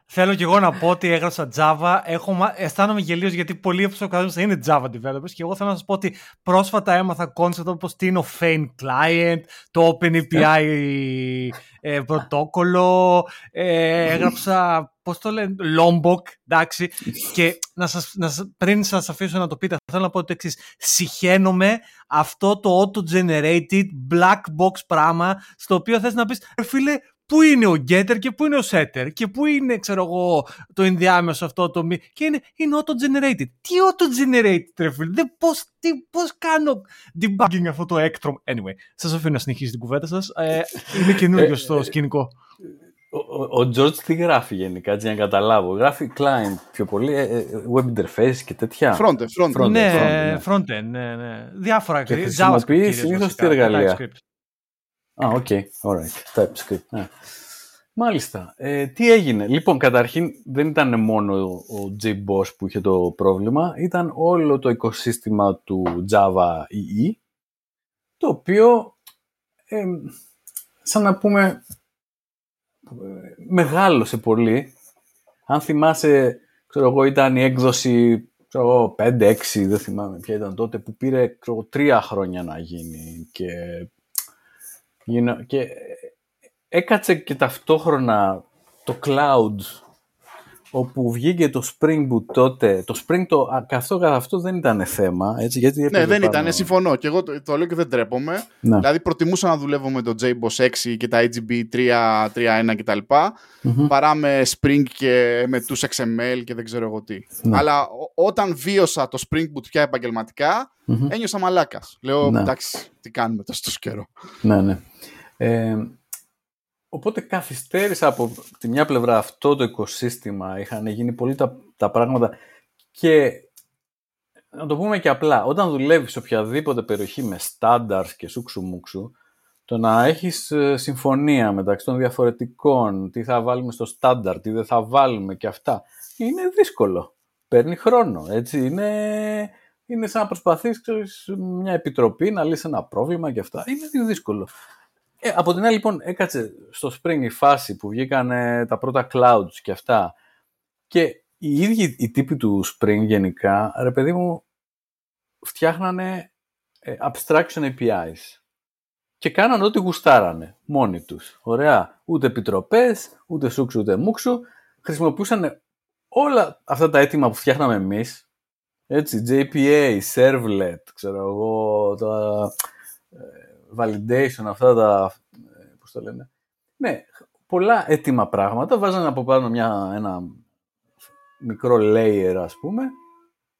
Θέλω και εγώ να πω ότι έγραψα Java. Έχω, αισθάνομαι γελίος γιατί πολλοί από τους καθένας είναι Java developers και εγώ θέλω να σας πω ότι πρόσφατα έμαθα concept όπως τι είναι ο Fane Client, το OpenAPI ε, πρωτόκολλο, ε, έγραψα, πώς το λένε, Lombok, εντάξει. Και να σας, να, πριν σας αφήσω να το πείτε, θέλω να πω το εξής. Συχαίνομαι αυτό το auto-generated black box πράγμα στο οποίο θες να πεις, φίλε, πού είναι ο getter και πού είναι ο setter και πού είναι, ξέρω εγώ, το ενδιάμεσο αυτό το μη. Και είναι, είναι auto-generated. Τι auto-generated, ρε φίλε, πώς, πώς κάνω debugging αυτό το έκτρομ. Anyway, σας αφήνω να συνεχίσει την κουβέντα σας. Ε, είναι καινούργιο στο σκηνικό. Ο, ο George τι γράφει γενικά, έτσι για να καταλάβω. Γράφει client πιο πολύ, web interface και τέτοια. Frontend, frontend. Ναι, frontend, ναι, ναι. Διάφορα και χρησιμοποιεί συνήθως τι εργαλεία. Α, ah, οκ, okay. Alright, TypeScript, yeah. Μάλιστα, ε, τι έγινε. Λοιπόν, καταρχήν δεν ήταν μόνο ο JBoss που είχε το πρόβλημα, ήταν όλο το οικοσύστημα του Java ι ι, το οποίο, ε, σαν να πούμε, μεγάλωσε πολύ. Αν θυμάσαι, ξέρω εγώ, ήταν η έκδοση ξέρω, πέντε έξι, δεν θυμάμαι ποια ήταν τότε, που πήρε ξέρω, τρία χρόνια να γίνει και... You know, και έκατσε και ταυτόχρονα το cloud όπου βγήκε το Spring Boot τότε. Το Spring το, αυτό καθ' αυτό δεν ήταν θέμα. Έτσι, γιατί ναι, δεν πάνω... ήταν, συμφωνώ. Και εγώ το, το λέω και δεν τρέπομαι. Να. Δηλαδή προτιμούσα να δουλεύω με το JBoss έξι και τα ι τζι μπι τρία, τρία ένα κτλ. Mm-hmm. Παρά με Spring και με τους εξ εμ ελ και δεν ξέρω εγώ τι. Να. Αλλά όταν βίωσα το Spring Boot πια επαγγελματικά, mm-hmm. ένιωσα μαλάκας. Λέω, να. εντάξει, τι κάνουμε τόσο στο καιρό. Ναι, ναι. Ε, οπότε καθυστέρησα από τη μια πλευρά αυτό το οικοσύστημα, είχαν γίνει πολύ τα, τα πράγματα και να το πούμε και απλά, όταν δουλεύεις σε οποιαδήποτε περιοχή με standards και σούξου μουξου, το να έχεις συμφωνία μεταξύ των διαφορετικών, τι θα βάλουμε στο standard, τι δεν θα βάλουμε και αυτά, είναι δύσκολο, παίρνει χρόνο, έτσι, είναι, είναι σαν να προσπαθείς ξέρεις, μια επιτροπή να λύσεις ένα πρόβλημα και αυτά, είναι δύσκολο. Ε, από την άλλη, λοιπόν, έκατσε στο Spring η φάση που βγήκαν ε, τα πρώτα clouds και αυτά και οι ίδιοι οι τύποι του Spring γενικά, ρε παιδί μου, φτιάχνανε abstraction έι πι άις και κάνανε ό,τι γουστάρανε μόνοι τους. Ωραία. Ούτε επιτροπές, ούτε σούξου, ούτε μουξου. Χρησιμοποιούσαν όλα αυτά τα αίτημα που φτιάχναμε εμείς, έτσι, τζέι πι έι, servlet, ξέρω εγώ, τα validation, αυτά τα, πώς το λένε, ναι, πολλά έτοιμα πράγματα, βάζανε από πάνω μια, ένα μικρό layer, ας πούμε,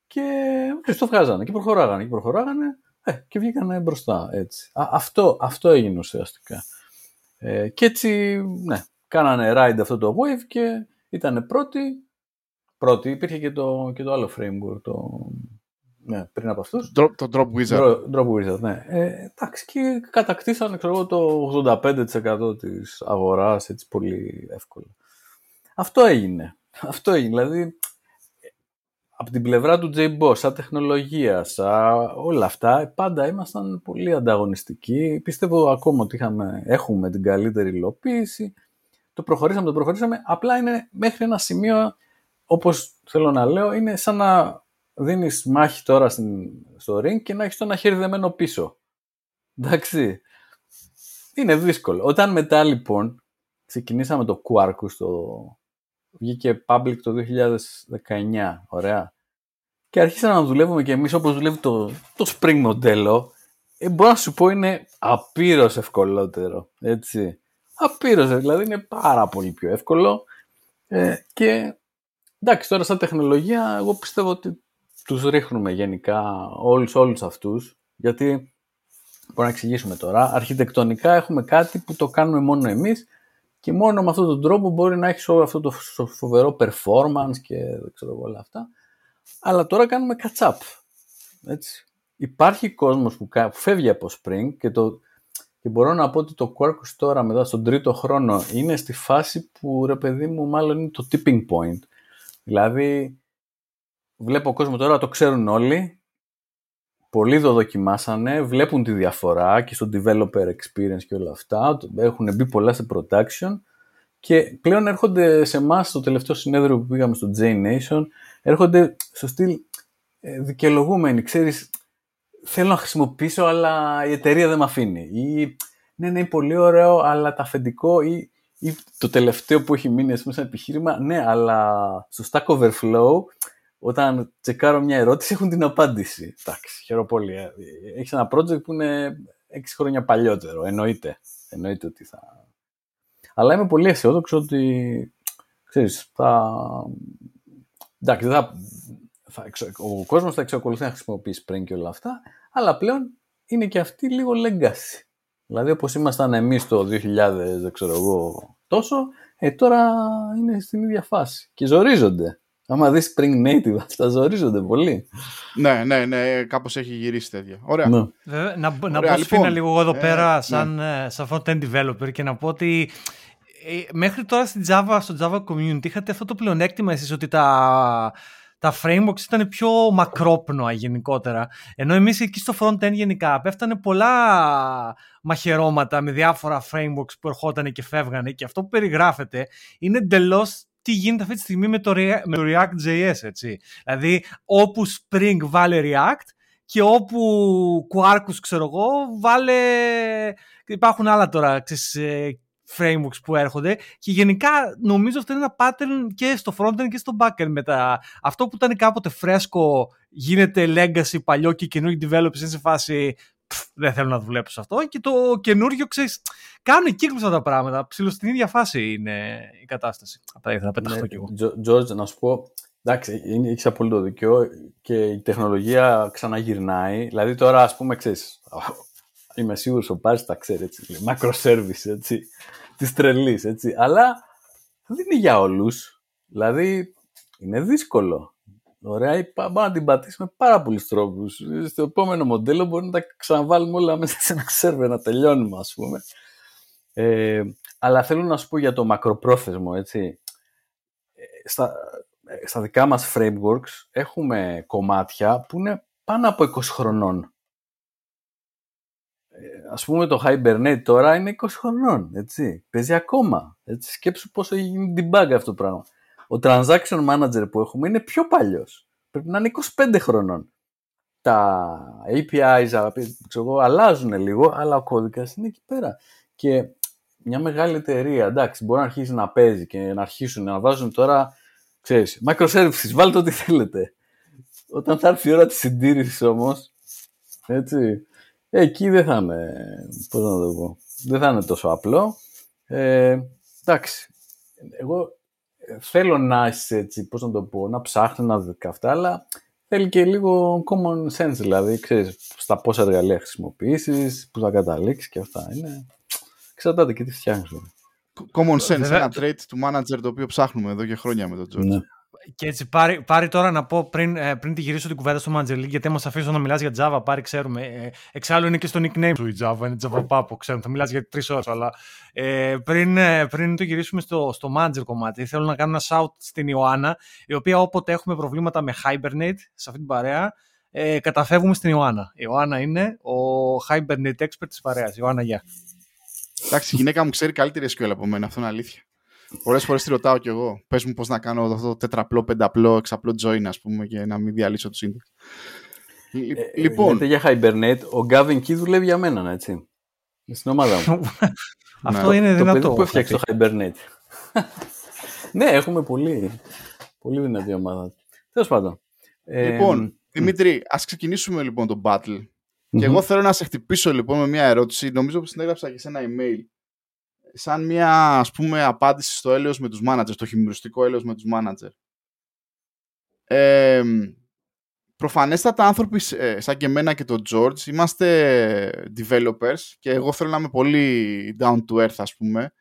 και το βγάζανε και προχωράγανε και προχωράγανε ε, και βγήκανε μπροστά, έτσι. Α, αυτό, αυτό έγινε ουσιαστικά. Ε, και έτσι, ναι, κάνανε ride αυτό το wave και ήταν πρώτοι. Πρώτη, υπήρχε και το, και το άλλο framework το, ναι, πριν από αυτούς. Το, το Drop Wizard. Drop, drop Wizard, ναι. Ε, εντάξει, και κατακτήσαν ξέρω, το ογδόντα πέντε τοις εκατό της αγοράς έτσι πολύ εύκολα. Αυτό έγινε. Αυτό έγινε. Δηλαδή, από την πλευρά του JBoss, σαν τεχνολογία, σαν όλα αυτά, πάντα ήμασταν πολύ ανταγωνιστικοί. Πιστεύω ακόμα ότι είχαμε, έχουμε την καλύτερη υλοποίηση. Το προχωρήσαμε, το προχωρήσαμε. Απλά είναι μέχρι ένα σημείο. Όπως θέλω να λέω, είναι σαν να δίνεις μάχη τώρα στην, στο ring και να έχεις το ένα χέρι δεμένο πίσω. Εντάξει. Είναι δύσκολο. Όταν μετά λοιπόν ξεκινήσαμε το Quarkus, το... βγήκε public το δύο χιλιάδες δεκαεννιά, ωραία. Και αρχίσαμε να δουλεύουμε και εμείς όπως δουλεύει το, το Spring μοντέλο, ε, μπορώ να σου πω είναι απείρως ευκολότερο. Έτσι. Απείρως, δηλαδή είναι πάρα πολύ πιο εύκολο ε, και... Εντάξει, τώρα σαν τεχνολογία, εγώ πιστεύω ότι τους ρίχνουμε γενικά όλους, όλους αυτούς, γιατί μπορούμε να εξηγήσουμε τώρα. Αρχιτεκτονικά έχουμε κάτι που το κάνουμε μόνο εμείς και μόνο με αυτόν τον τρόπο μπορεί να έχεις όλο αυτό το φοβερό performance και δεν ξέρω εγώ όλα αυτά. Αλλά τώρα κάνουμε catch up. Έτσι. Υπάρχει κόσμος που φεύγει από Spring και, το, και μπορώ να πω ότι το Quarkus τώρα μετά στον τρίτο χρόνο είναι στη φάση που ρε παιδί μου μάλλον είναι το tipping point. Δηλαδή, βλέπω κόσμο τώρα, το ξέρουν όλοι, πολλοί το δοκιμάσανε, βλέπουν τη διαφορά και στο developer experience και όλα αυτά, έχουν μπει πολλά σε production και πλέον έρχονται σε εμάς στο τελευταίο συνέδριο που πήγαμε στο J-Nation, έρχονται στο στυλ δικαιολογούμενοι, ξέρεις, θέλω να χρησιμοποιήσω αλλά η εταιρεία δεν με αφήνει ή ναι, ναι, πολύ ωραίο, αλλά τα αφεντικό ή ή το τελευταίο που έχει μείνει μέσα σε ένα επιχείρημα, ναι, αλλά στο Stack Overflow, όταν τσεκάρω μια ερώτηση, έχουν την απάντηση. Εντάξει, χαίρομαι πολύ. Ε. Έχεις ένα project που είναι έξι χρόνια παλιότερο. Εννοείται. Εννοείται ότι θα... Αλλά είμαι πολύ αισιόδοξο ότι, ξέρεις, θα... Εντάξει, θα... Θα... ο κόσμος θα εξακολουθεί να χρησιμοποιεί Spring και όλα αυτά, αλλά πλέον είναι και αυτή λίγο legacy. Δηλαδή, όπως ήμασταν εμείς το δύο χιλιάδες, δεν ξέρω εγώ τόσο, ε, τώρα είναι στην ίδια φάση. Και ζορίζονται. Άμα δεις Spring Native, αυτά ζορίζονται πολύ. Ναι, ναι, ναι, κάπως έχει γυρίσει τέτοια. Ωραία. Ναι. Βέβαια, να να πω λοιπόν, λίγο εγώ εδώ ε, πέρα, σαν, ναι. σαν front-end developer και να πω ότι ε, μέχρι τώρα στην Java, στο Java community είχατε αυτό το πλεονέκτημα εσείς ότι τα... τα frameworks ήταν πιο μακρόπνοα γενικότερα, ενώ εμείς εκεί στο front-end γενικά πέφτανε πολλά μαχαιρώματα με διάφορα frameworks που ερχότανε και φεύγανε και αυτό που περιγράφεται είναι εντελώς τι γίνεται αυτή τη στιγμή με το React.js, έτσι. Δηλαδή όπου Spring βάλε React και όπου Quarkus, ξέρω εγώ, βάλε... Υπάρχουν άλλα τώρα, ξέρεις, frameworks που έρχονται και γενικά νομίζω αυτό είναι ένα pattern και στο frontend και στο backend μετά. Αυτό που ήταν κάποτε φρέσκο γίνεται legacy παλιό και καινούργιοι developers είναι σε φάση δεν θέλω να δουλέψω σε αυτό και το καινούργιο ξέρεις, κάνουν κύκλους αυτά τα πράγματα ψηλώς στην ίδια φάση είναι η κατάσταση. Θα ήθελα να πεταχθώ κι εγώ. George, να σου πω, εντάξει, έχεις απόλυτο δίκιο και η τεχνολογία ξαναγυρνάει, δηλαδή τώρα ας πούμε ξέρεις, είμαι σίγουρος ο Πάρης τα ξέρει, έτσι, μακροσέρβις, έτσι, της τρελής, έτσι, αλλά δεν είναι για όλους, δηλαδή είναι δύσκολο, ωραία, πάμε να την πατήσουμε πάρα πολλούς τρόπους, στο επόμενο μοντέλο μπορούμε να τα ξαναβάλουμε όλα μέσα σε ένα σερβερ, να τελειώνουμε, ας πούμε, ε, αλλά θέλω να σου πω για το μακροπρόθεσμο, έτσι, στα, στα δικά μας frameworks έχουμε κομμάτια που είναι πάνω από είκοσι χρονών. Ας πούμε το Hibernate τώρα είναι είκοσι χρονών, έτσι, παίζει ακόμα, έτσι, σκέψου πόσο έχει γίνει debug αυτό το πράγμα. Ο transaction manager που έχουμε είναι πιο παλιός. Πρέπει να είναι είκοσι πέντε χρονών. Τα έι πι άις ξέρω, αλλάζουν λίγο, αλλά ο κώδικας είναι εκεί πέρα. Και μια μεγάλη εταιρεία, εντάξει, μπορεί να αρχίσει να παίζει και να αρχίσουν να βάζουν τώρα, ξέρεις, microservices, βάλτε ό,τι θέλετε. Όταν θα έρθει η ώρα της συντήρησης όμως, έτσι, εκεί δεν θα είναι, πώς να το πω, δεν θα είναι τόσο απλό. Ε, εντάξει, εγώ θέλω να είσαι έτσι, πώς να το πω, να ψάχνω να δω και αυτά, αλλά θέλει και λίγο common sense, δηλαδή, ξέρεις, στα πόσα εργαλεία χρησιμοποιήσεις, που θα καταλήξεις και αυτά. Είναι, εξαρτάται και τι φτιάχνεις. Common sense, βέβαια, ένα trait του manager το οποίο ψάχνουμε εδώ και χρόνια με τον George. Ναι. Και έτσι, πάρει, πάρει τώρα να πω πριν, πριν τη γυρίσω την κουβέντα στο Manager League, γιατί μας αφήσω να μιλάς για Java, πάρει, ξέρουμε. Εξάλλου είναι και στο nickname του η Java, είναι Java Papo, ξέρουμε, θα μιλάς για τρεις ώρες, αλλά ε, πριν, πριν το γυρίσουμε στο, στο Manager κομμάτι, θέλω να κάνω ένα shout στην Ιωάννα, η οποία όποτε έχουμε προβλήματα με Hibernate, σε αυτή την παρέα, ε, καταφεύγουμε στην Ιωάννα. Η Ιωάννα είναι ο Hibernate expert της παρέας. Ιωάννα, γεια. Εντάξει, η γυναίκα μου ξέρει καλύτερη ες κιου ελ από μένα, αυτό είναι αλήθεια. Πολλές φορές τη ρωτάω κι εγώ. Πες μου πώς να κάνω αυτό το τετραπλό, πενταπλό, εξαπλό join, ας πούμε, και να μην διαλύσω το σύντομο. Ε, λοιπόν. Για Hibernate, ο Gavin King δουλεύει για μένα, έτσι. Στην ομάδα μου. Αυτό ναι, είναι το δυνατό. Το παιδί που έφτιαξε το Hibernate. Ναι, έχουμε πολύ, πολύ δυνατή ομάδα. Τέλος πάντων. Λοιπόν, ε, Δημήτρη, ας ξεκινήσουμε λοιπόν το battle. Mm-hmm. Και εγώ θέλω να σε χτυπήσω λοιπόν με μια ερώτηση. Νομίζω που συνέγραψα και σε ένα email. Σαν μια, ας πούμε, απάντηση στο έλεος με τους managers, το χειμουριστικό έλεος με τους managers. Ε, προφανέστατα άνθρωποι σαν και εμένα και τον George είμαστε developers και εγώ θέλω να είμαι πολύ down to earth, ας πούμε,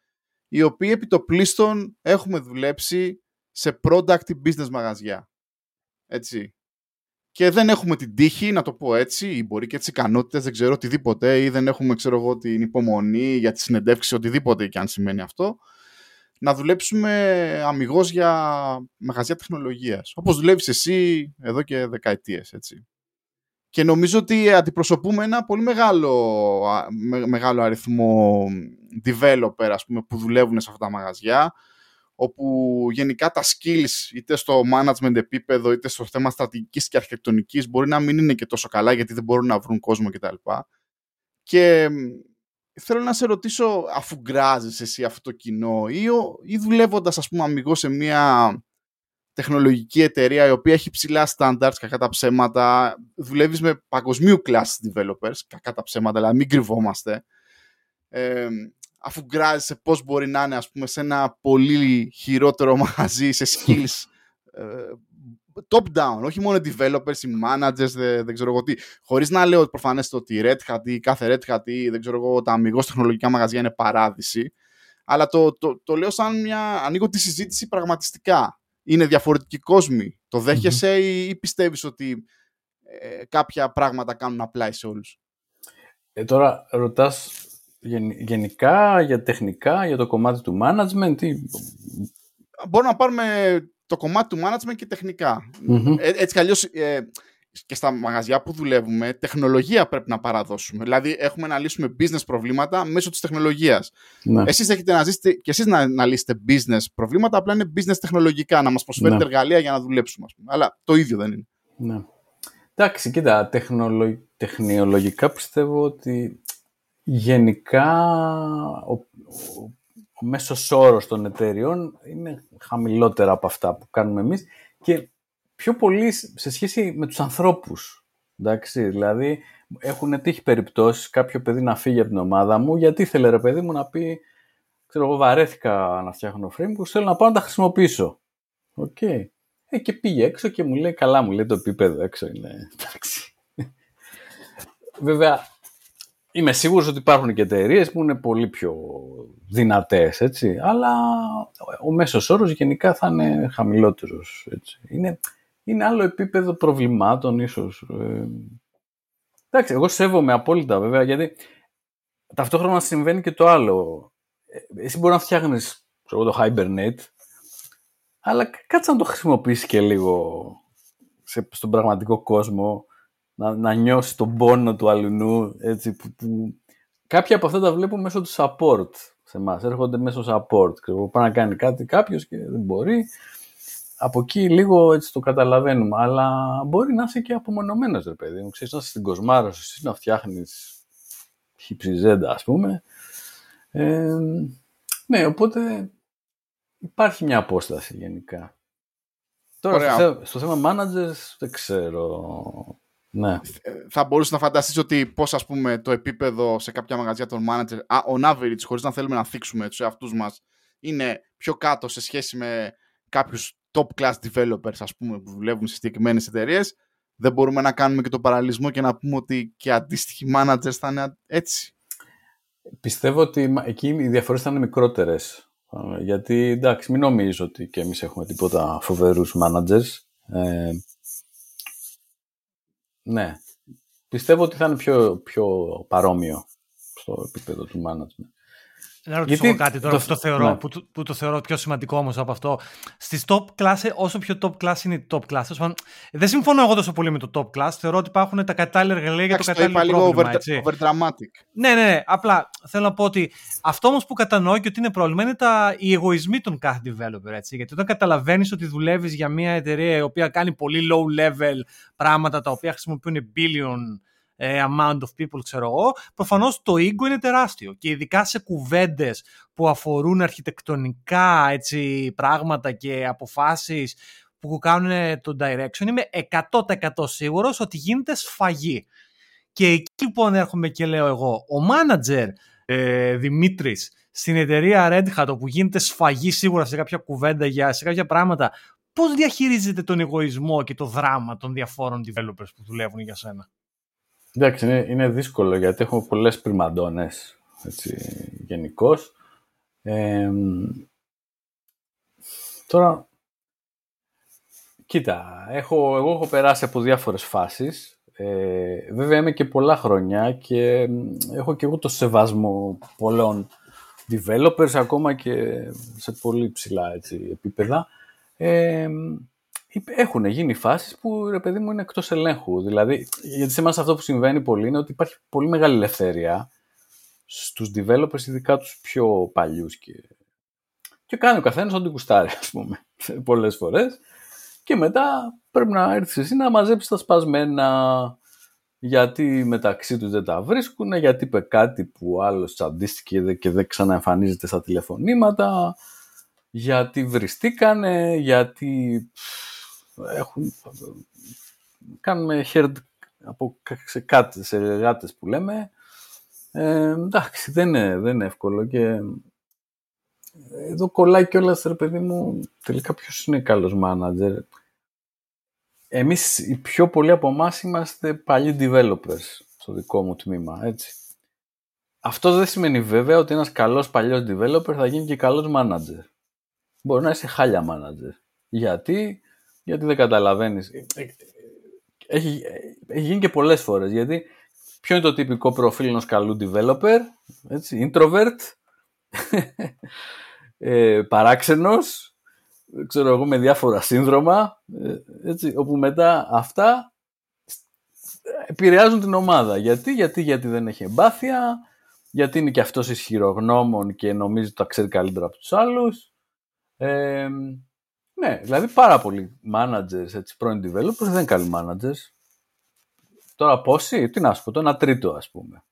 οι οποίοι επί το πλείστον έχουμε δουλέψει σε product business μαγαζιά. Έτσι. Και δεν έχουμε την τύχη, να το πω έτσι, ή μπορεί και τις ικανότητες, δεν ξέρω οτιδήποτε, ή δεν έχουμε, ξέρω εγώ, την υπομονή για τη συνεντεύξη, οτιδήποτε και αν σημαίνει αυτό, να δουλέψουμε αμιγώς για μαγαζιά τεχνολογίας. Όπως δουλεύεις εσύ εδώ και δεκαετίες, έτσι. Και νομίζω ότι αντιπροσωπούμε ένα πολύ μεγάλο, με, μεγάλο αριθμό developer, ας πούμε, που δουλεύουν σε αυτά τα μαγαζιά, όπου γενικά τα skills είτε στο management επίπεδο είτε στο θέμα στρατηγικής και αρχιτεκτονικής μπορεί να μην είναι και τόσο καλά γιατί δεν μπορούν να βρουν κόσμο κτλ. Και θέλω να σε ρωτήσω, αφού γκράζεις εσύ αυτό το κοινό ή, ή δουλεύοντας, ας πούμε, αμιγώς σε μια τεχνολογική εταιρεία η οποία έχει ψηλά standards, κακά τα ψέματα, δουλεύεις με παγκοσμίου class developers, κακά τα ψέματα, αλλά μην κρυβόμαστε, ε, αφού γκράζεσαι πώς μπορεί να είναι, ας πούμε, σε ένα πολύ χειρότερο μαγαζί, σε skills top-down, όχι μόνο developers ή managers, δεν, δεν ξέρω εγώ τι. Χωρίς να λέω προφανές το ότι Red Hat ή κάθε Red Hat ή δεν ξέρω εγώ, τα αμιγώς τεχνολογικά μαγαζιά είναι παράδειση, αλλά το, το, το λέω σαν μια, ανοίγω τη συζήτηση πραγματιστικά. Είναι διαφορετικοί κόσμοι. Το δέχεσαι mm-hmm. ή, ή πιστεύεις ότι ε, κάποια πράγματα κάνουν απλά σε όλους? Ε, τώρα ρωτάς γενικά, για τεχνικά, για το κομμάτι του management ή... Μπορούμε να πάρουμε το κομμάτι του management και τεχνικά. Mm-hmm. Έτσι κι αλλιώς ε, και στα μαγαζιά που δουλεύουμε τεχνολογία πρέπει να παραδώσουμε. Δηλαδή έχουμε να λύσουμε business προβλήματα μέσω της τεχνολογίας. Ναι. Εσείς έχετε να ζήσετε και εσείς να, να λύσετε business προβλήματα, απλά είναι business τεχνολογικά, να μας προσφέρετε ναι. εργαλεία για να δουλέψουμε, ας πούμε. Αλλά το ίδιο δεν είναι. Ναι. Εντάξει, κοίτα, τεχνολο... τεχνολογικά πιστεύω ότι γενικά ο, ο, ο μέσος όρος των εταιριών είναι χαμηλότερα από αυτά που κάνουμε εμείς και πιο πολύ σε σχέση με τους ανθρώπους. Εντάξει, δηλαδή έχουν τύχει περιπτώσεις κάποιο παιδί να φύγει από την ομάδα μου γιατί ήθελε, ρε παιδί μου, να πει, ξέρω εγώ, βαρέθηκα να φτιάχνω frameworks, θέλω να πάω να τα χρησιμοποιήσω. Οκ. Okay. Ε, και πήγε έξω και μου λέει, καλά μου λέει, το επίπεδο έξω είναι. Εντάξει. Βέβαια, είμαι σίγουρος ότι υπάρχουν και εταιρείες που είναι πολύ πιο δυνατές, έτσι, αλλά ο μέσος όρος γενικά θα είναι χαμηλότερος, έτσι. Είναι, είναι άλλο επίπεδο προβλημάτων ίσως. Ε, εντάξει, εγώ σέβομαι απόλυτα βέβαια, γιατί ταυτόχρονα συμβαίνει και το άλλο. Εσύ μπορεί να φτιάχνεις το Hibernate, αλλά κάτσε να το χρησιμοποιήσεις και λίγο σε, στον πραγματικό κόσμο. Να, να νιώσει τον πόνο του αλουνού, έτσι, που, που... Κάποια από αυτά τα βλέπω μέσω του support σε εμάς. Έρχονται μέσω support. Πάει να κάνει κάτι κάποιος και δεν μπορεί. από εκεί λίγο έτσι το καταλαβαίνουμε, αλλά μπορεί να είσαι και απομονωμένος, ρε παιδί μου. Ξέρεις, να είσαι στην κοσμάρα σου, εσύ να φτιάχνεις χιψιζέντα, ας πούμε. Ε, ναι, οπότε υπάρχει μια απόσταση γενικά. Τώρα, Ωραία. στο, στο θέμα managers, δεν ξέρω... Ναι. Θα μπορούσε να φανταστείς ότι πώς, ας πούμε, το επίπεδο σε κάποια μαγαζιά των manager, on average, χωρίς να θέλουμε να θίξουμε τους εαυτούς μας, είναι πιο κάτω σε σχέση με κάποιους top class developers, ας πούμε, που δουλεύουν σε συγκεκριμένες εταιρείες. Δεν μπορούμε να κάνουμε και το παραλυσμό και να πούμε ότι και αντίστοιχοι managers θα είναι έτσι. Πιστεύω ότι εκεί οι διαφορές θα είναι μικρότερες. Γιατί, εντάξει, μην νομίζω ότι και εμείς έχουμε τίποτα φοβερούς managers. Ε, Ναι, πιστεύω ότι θα είναι πιο, πιο παρόμοιο στο επίπεδο του management. Να ρωτήσω εγώ κάτι τώρα το, που, το θεωρώ, ναι. που, το, που το θεωρώ πιο σημαντικό όμως από αυτό. Στις top class, όσο πιο top class είναι η top class, όσο, δεν συμφωνώ εγώ τόσο πολύ με το top class. Θεωρώ ότι υπάρχουν τα κατάλληλα εργαλεία για το κατάλληλο πρόβλημα. Over, έτσι. Over dramatic. Ναι, ναι, ναι. Απλά θέλω να πω ότι αυτό όμως που κατανοώ και ότι είναι πρόβλημα είναι τα, οι εγωισμοί των κάθε developer. Έτσι. Γιατί όταν καταλαβαίνεις ότι δουλεύεις για μια εταιρεία η οποία κάνει πολύ low level πράγματα τα οποία χρησιμοποιούν billion amount of people, ξέρω εγώ, προφανώς το ego είναι τεράστιο και ειδικά σε κουβέντες που αφορούν αρχιτεκτονικά, έτσι, πράγματα και αποφάσεις που κάνουν το direction, είμαι εκατό τοις εκατό σίγουρος ότι γίνεται σφαγή. Και εκεί λοιπόν έρχομαι και λέω εγώ, ο manager ε, Δημήτρης στην εταιρεία Red Hat, όπου γίνεται σφαγή σίγουρα σε κάποια κουβέντα, για, σε κάποια πράγματα, πώς διαχειρίζεται τον εγωισμό και το δράμα των διαφόρων developers που δουλεύουν για σένα? Εντάξει, είναι, είναι δύσκολο γιατί έχουμε πολλές πριμαντώνες, έτσι, γενικώς. Ε, τώρα, κοίτα, έχω, εγώ έχω περάσει από διάφορες φάσεις. Ε, βέβαια είμαι και πολλά χρόνια και έχω και εγώ το σεβασμό πολλών developers, ακόμα και σε πολύ ψηλά, έτσι, επίπεδα. Ε, Έχουν γίνει φάσεις που, ρε παιδί μου, είναι εκτός ελέγχου. Δηλαδή, γιατί σε εμάς αυτό που συμβαίνει πολύ είναι ότι υπάρχει πολύ μεγάλη ελευθερία στους developers, ειδικά τους πιο παλιούς. Και, και κάνει ο καθένας ό,τι κουστάρει, ας πούμε, πολλές φορές. Και μετά πρέπει να έρθεις εσύ να μαζέψεις τα σπασμένα, γιατί μεταξύ τους δεν τα βρίσκουν, γιατί είπε κάτι που άλλος τσαντίστηκε και δεν ξαναεμφανίζεται στα τηλεφωνήματα, γιατί βριστήκανε, γιατί... Έχουν, κάνουμε herd από σε κάτες, σε γάτες που λέμε. Ε, εντάξει, δεν είναι, δεν είναι εύκολο και εδώ κολλάει κιόλας, ρε παιδί μου, τελικά ποιος είναι καλός manager. Εμείς οι πιο πολλοί από εμάς είμαστε παλιοί developers στο δικό μου τμήμα, έτσι. Αυτό δεν σημαίνει βέβαια ότι ένας καλός παλιός developer θα γίνει και καλός manager. Μπορεί να είσαι χάλια manager. Γιατί... Γιατί δεν καταλαβαίνεις. Έχει, έχει γίνει και πολλές φορές. Γιατί ποιο είναι το τυπικό προφίλ ενός καλού developer? Έτσι, introvert, ε, παράξενος, ξέρω εγώ, με διάφορα σύνδρομα, έτσι, όπου μετά αυτά επηρεάζουν την ομάδα. Γιατί, γιατί, γιατί δεν έχει εμπάθεια, γιατί είναι και αυτός ισχυρογνώμων και νομίζει ότι τα ξέρει καλύτερα από τους άλλους. Ε, Ναι, δηλαδή πάρα πολλοί managers, έτσι, πρώην developers, δεν είναι καλοί managers. Τώρα πόσοι, τι να σου πω, το ένα τρίτο, ας πούμε.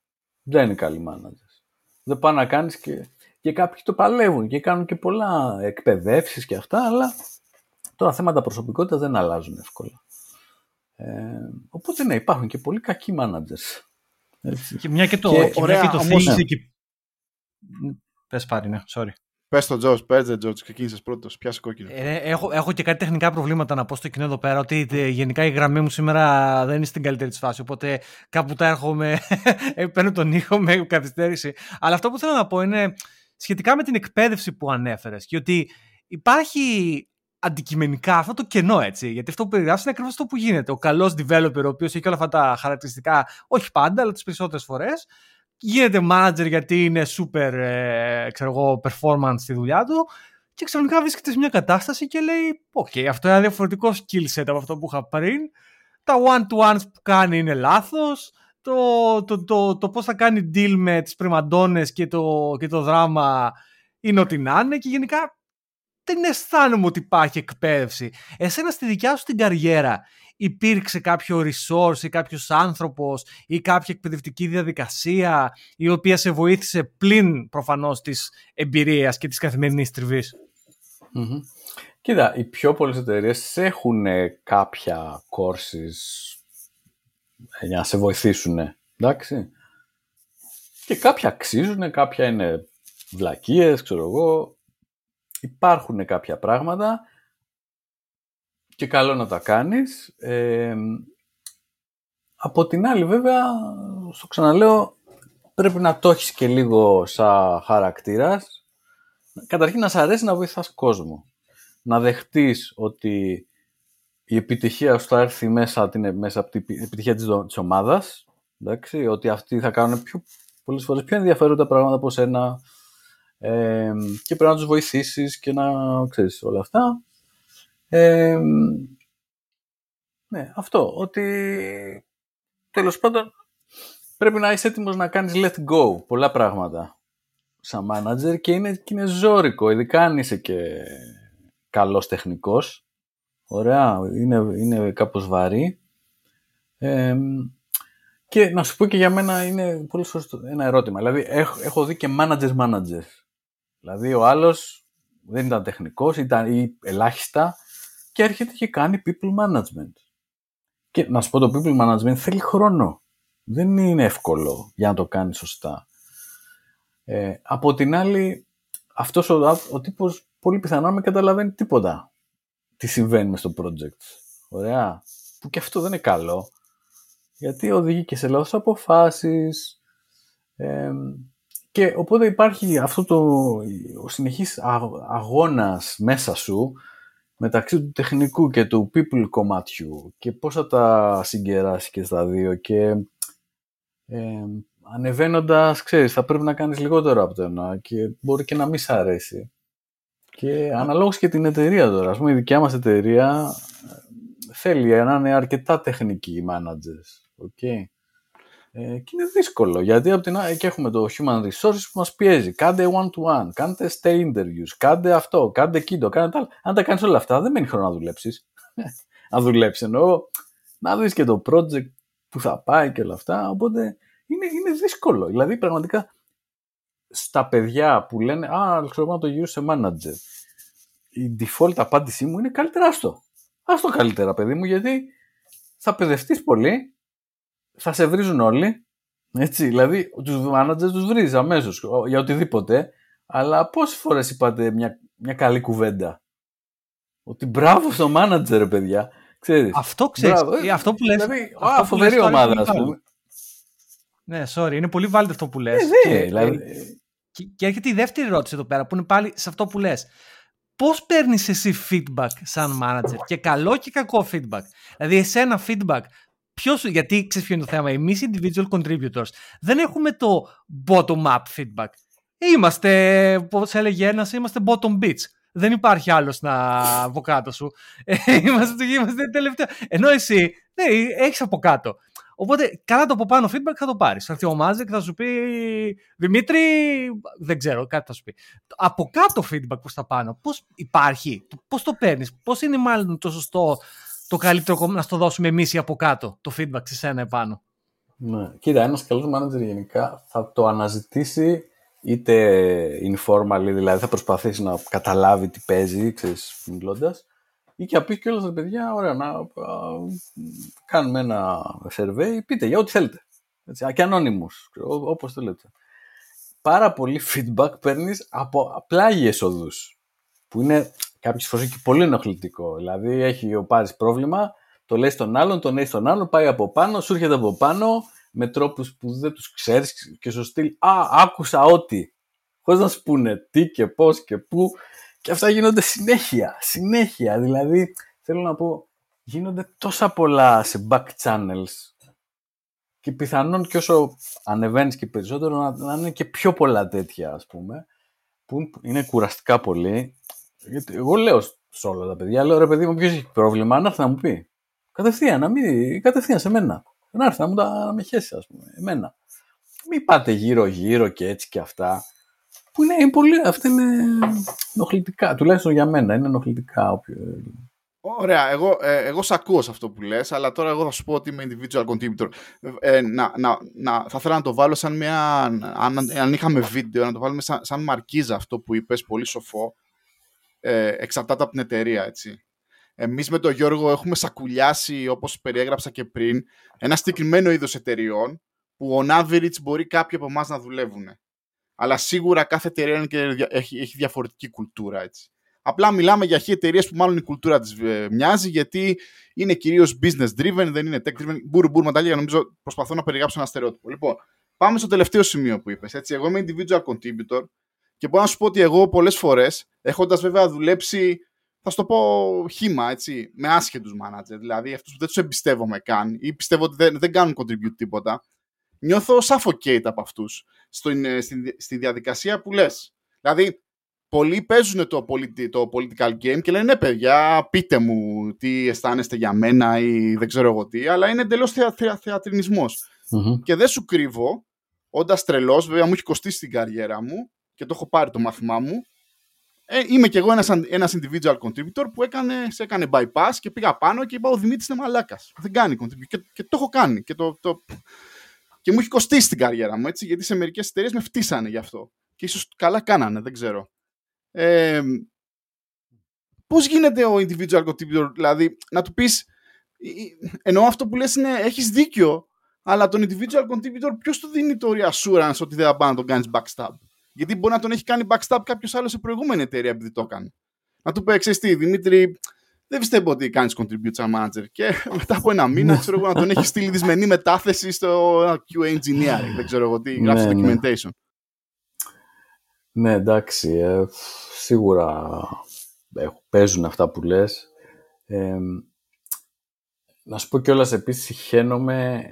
Δεν είναι καλοί managers. Δεν πάνε να κάνεις και... και κάποιοι το παλεύουν και κάνουν και πολλά εκπαιδεύσεις και αυτά, αλλά τώρα θέματα προσωπικότητας δεν αλλάζουν εύκολα. Ε, οπότε ναι, υπάρχουν και πολύ κακοί managers. Έτσι. Και μια και το, και, και ωραία, και το όμως, ναι. Και... Πες πάρει, ναι, sorry. Πες το Τζος, πες το Τζος, ξεκίνησες πρώτος, πιάσε κόκκινο. Ε, έχω, έχω και κάτι τεχνικά προβλήματα να πω στο κοινό εδώ πέρα, ότι γενικά η γραμμή μου σήμερα δεν είναι στην καλύτερη της φάση, οπότε κάπου τα έρχομαι, παίρνω τον ήχο με καθυστέρηση. Αλλά αυτό που θέλω να πω είναι σχετικά με την εκπαίδευση που ανέφερες και ότι υπάρχει... αντικειμενικά αυτό το κενό, έτσι. Γιατί αυτό που περιγράφεις είναι ακριβώς αυτό που γίνεται. Ο καλός developer, ο οποίος έχει όλα αυτά τα χαρακτηριστικά, όχι πάντα, αλλά τις περισσότερες φορές, γίνεται manager γιατί είναι super, ε, ξέρω εγώ, performance στη δουλειά του, και ξαφνικά βρίσκεται σε μια κατάσταση και λέει: Οκ, okay, αυτό είναι ένα διαφορετικό skill set από αυτό που είχα πριν. Τα one-to-ones που κάνει είναι λάθος. Το, το, το, το, το πώς θα κάνει deal με τις πριμαντώνες και το, και το δράμα είναι ό,τι να είναι. Και γενικά δεν αισθάνομαι ότι υπάρχει εκπαίδευση. Εσένα στη δικιά σου την καριέρα υπήρξε κάποιο resource ή κάποιος άνθρωπος ή κάποια εκπαιδευτική διαδικασία η οποία σε βοήθησε πλην προφανώς της εμπειρίας και της καθημερινής τριβής? Mm-hmm. Κοίτα, οι πιο πολλές εταιρείες έχουν κάποια courses για να σε βοηθήσουν, εντάξει. Και κάποια αξίζουν, κάποια είναι βλακίες, ξέρω εγώ. Υπάρχουν κάποια πράγματα και καλό να τα κάνεις. Ε, από την άλλη βέβαια, στο ξαναλέω, πρέπει να το έχεις και λίγο σαν χαρακτήρας. Καταρχήν να σ' αρέσει να βοηθάς κόσμο. Να δεχτείς ότι η επιτυχία σου θα έρθει μέσα, την, μέσα από την επιτυχία της, της ομάδας. Εντάξει, ότι αυτοί θα κάνουν πιο, πολλές φορές πιο ενδιαφέροντα πράγματα από σένα. Ε, και πρέπει να τους βοηθήσεις και να ξέρεις όλα αυτά. Ε, ναι, αυτό, ότι τέλος πάντων πρέπει να είσαι έτοιμος να κάνεις let go πολλά πράγματα σαν manager και είναι, και είναι ζώρικο, ειδικά αν είσαι και καλός τεχνικός. Ωραία, είναι, είναι κάπως βαρύ. Ε, και να σου πω και για μένα είναι πολύ σωστό ένα ερώτημα. Δηλαδή έχω, έχω δει και managers managers. Δηλαδή ο άλλος δεν ήταν τεχνικός, ήταν ή ελάχιστα και έρχεται και κάνει people management. Και να σου πω, το people management θέλει χρόνο. Δεν είναι εύκολο για να το κάνει σωστά. Ε, από την άλλη, αυτός ο, ο τύπος πολύ πιθανά με καταλαβαίνει τίποτα τι συμβαίνει μες στο project. Ωραία. Που και αυτό δεν είναι καλό. Γιατί οδηγεί και σε λάθος αποφάσεις. Ε, και οπότε υπάρχει αυτό το ο συνεχής αγώνας μέσα σου μεταξύ του τεχνικού και του people κομμάτιου και πώς θα τα συγκεράσεις και στα δύο και ε, ανεβαίνοντας, ξέρεις, θα πρέπει να κάνεις λιγότερο από το ένα και μπορεί και να μην σ' αρέσει. Και αναλόγως και την εταιρεία τώρα. Ας πούμε, η δικιά μας εταιρεία θέλει να είναι αρκετά τεχνικοί οι managers. Okay. Ε, και είναι δύσκολο, γιατί από την άλλη και έχουμε το human resources που μας πιέζει. Κάντε one-to-one, κάντε stay interviews, κάντε αυτό, κάντε εκείνο, κάντε άλλο. Αν τα κάνεις όλα αυτά, δεν μένει χρόνο να δουλέψεις. να δουλέψεις εννοώ, να δεις και το project που θα πάει και όλα αυτά. Οπότε είναι, είναι δύσκολο. Δηλαδή, πραγματικά, στα παιδιά που λένε «Α, ξέρω να το γύρω σε manager», η default απάντησή μου είναι «Καλύτερα άστο». Άστο καλύτερα, παιδί μου, γιατί θα παιδευτείς πολύ, θα σε βρίζουν όλοι, έτσι, δηλαδή τους managers τους βρίζεις αμέσως για οτιδήποτε, αλλά πόσες φορές είπατε μια, μια καλή κουβέντα ότι «Μπράβο στο manager, παιδιά», ξέρεις. Αυτό ξέρεις, μπράβο, αυτό που λες. Δηλαδή, αυτό α, φοβερή που λες, ομάδα, ας πούμε. Ναι, sorry, είναι πολύ βάλτε αυτό που λες. Ε, και, δηλαδή... και, και έρχεται η δεύτερη ερώτηση εδώ πέρα, που είναι πάλι σε αυτό που λες. Πώς παίρνεις εσύ feedback σαν manager, και καλό και κακό feedback? Δηλαδή, εσένα feedback, ποιος, γιατί ξέρεις ποιο είναι το θέμα, εμείς individual contributors δεν έχουμε το bottom-up feedback. Είμαστε, όπως έλεγε ένας, είμαστε bottom bitch. Δεν υπάρχει άλλος να από κάτω σου. είμαστε, είμαστε τελευταία. Ενώ εσύ, ναι, έχεις από κάτω. Οπότε, καλά το από πάνω feedback θα το πάρεις. Θα έρθει ο Μάζεκ και θα σου πει «Δημήτρη, δεν ξέρω, κάτι θα σου πει». Από κάτω feedback προς τα πάνω, πώς υπάρχει, πώς το παίρνεις, πώς είναι μάλλον το σωστό, το καλύτερο να στο δώσουμε εμείς ή από κάτω το feedback σε σένα επάνω? Ναι. Κοίτα, ένας καλός manager γενικά θα το αναζητήσει είτε informal, δηλαδή θα προσπαθήσει να καταλάβει τι παίζει, ξέρεις, μιλώντας. Ή και απείς και όλα τα παιδιά, ωραία, να α, κάνουμε ένα survey, πείτε για ό,τι θέλετε. Έτσι, και ανώνυμους, όπως θέλετε. Πάρα πολύ feedback παίρνεις από πλάγιες οδούς, που είναι κάποιες φορές και πολύ ενοχλητικό. Δηλαδή, έχει ο Πάρης πρόβλημα, το λέει στον άλλον, τον λέει στον άλλον, πάει από πάνω, σου έρχεται από πάνω, με τρόπους που δεν τους ξέρεις και σου στείλει «Α, άκουσα ότι», χωρίς να σου πούνε τι και πώς και πού. Και αυτά γίνονται συνέχεια, συνέχεια. Δηλαδή, θέλω να πω, γίνονται τόσα πολλά σε back channels και πιθανόν και όσο ανεβαίνεις και περισσότερο να, να είναι και πιο πολλά τέτοια, ας πούμε, που είναι κουραστικά πολύ. Γιατί εγώ λέω σε όλα τα παιδιά, λέω «Ρε παιδί μου, ποιος έχει πρόβλημα, να έρθει να μου πει». Κατευθείαν, να μην, κατευθείαν σε μένα. Να έρθει να μου τα να με χέσει, ας πούμε, εμένα. Μην πάτε γύρω-γύρω και έτσι και αυτά. Που είναι πολύ, αυτά είναι ενοχλητικά, τουλάχιστον για μένα, είναι ενοχλητικά. Όποιο... Ωραία, εγώ, ε, εγώ σ' ακούω σε αυτό που λες, αλλά τώρα εγώ θα σου πω ότι είμαι individual contributor. Ε, να, να, να, θα ήθελα να το βάλω σαν μια, αν, αν είχαμε βίντεο, να το βάλουμε σαν, σαν μαρκίζα αυτό που είπες, πολύ σοφό, ε, εξαρτάται από την εταιρεία, έτσι. Εμείς με τον Γιώργο έχουμε σακουλιάσει, όπως περιέγραψα και πριν, ένα συγκεκριμένο είδος εταιρεών που on average μπορεί κάποιοι από εμάς να δουλεύουν. Αλλά σίγουρα κάθε εταιρεία έχει, έχει διαφορετική κουλτούρα, έτσι. Απλά μιλάμε για εταιρείες που μάλλον η κουλτούρα της μοιάζει, γιατί είναι κυρίως business driven, δεν είναι tech driven. Μπουρμπουρμα τα λίγα, νομίζω προσπαθώ να περιγράψω ένα στερεότυπο. Λοιπόν, πάμε στο τελευταίο σημείο που είπες. Έτσι. Εγώ είμαι individual contributor και μπορώ να σου πω ότι εγώ πολλές φορές, έχοντας βέβαια δουλέψει, θα σου το πω χήμα, έτσι, με άσχετους manager, δηλαδή αυτούς που δεν τους εμπιστεύομαι καν ή πιστεύω ότι δεν, δεν κάνουν contribute τίποτα, νιώθω suffocate από αυτούς στην, στη, στη διαδικασία που λες. Δηλαδή, πολλοί παίζουν το, πολι, το political game και λένε ναι, παιδιά, πείτε μου τι αισθάνεστε για μένα ή δεν ξέρω εγώ τι, αλλά είναι εντελώς θεα, θεα, θεατρινισμός. Mm-hmm. Και δεν σου κρύβω, όντας τρελός, βέβαια μου έχει κοστίσει την καριέρα μου και το έχω πάρει το μάθημά μου. Ε, είμαι κι εγώ ένας, ένας individual contributor που έκανε, σε έκανε bypass και πήγα πάνω και είπα ο Δημήτρης είναι μαλάκας. Δεν κάνει contributor. Και, και το έχω κάνει. Και, το, το... και μου έχει κοστίσει την καριέρα μου, έτσι, γιατί σε μερικές εταιρείες με φτύσανε γι' αυτό. Και ίσως καλά κάνανε, δεν ξέρω. Ε, πώς γίνεται ο individual contributor, δηλαδή, να του πεις, εννοώ αυτό που λες είναι έχεις δίκιο, αλλά τον individual contributor ποιος του δίνει το reassurance ότι δεν θα πάει να τον κάνεις backstab. Γιατί μπορεί να τον έχει κάνει backstab κάποιος άλλος σε προηγούμενη εταιρεία επειδή το έκανε. Να του πει, ξέρεις τι, Δημήτρη, δεν πιστεύω ότι κάνεις contribute σαν manager. Και μετά από ένα μήνα, ξέρω εγώ, να τον έχει στείλει δυσμενή μετάθεση στο Q A engineering. Δεν ξέρω εγώ τι, γράφει στο documentation. Ναι, εντάξει. Ε, σίγουρα ε, παίζουν αυτά που λες. Ε, να σου πω κιόλας επίσης, χαίνομαι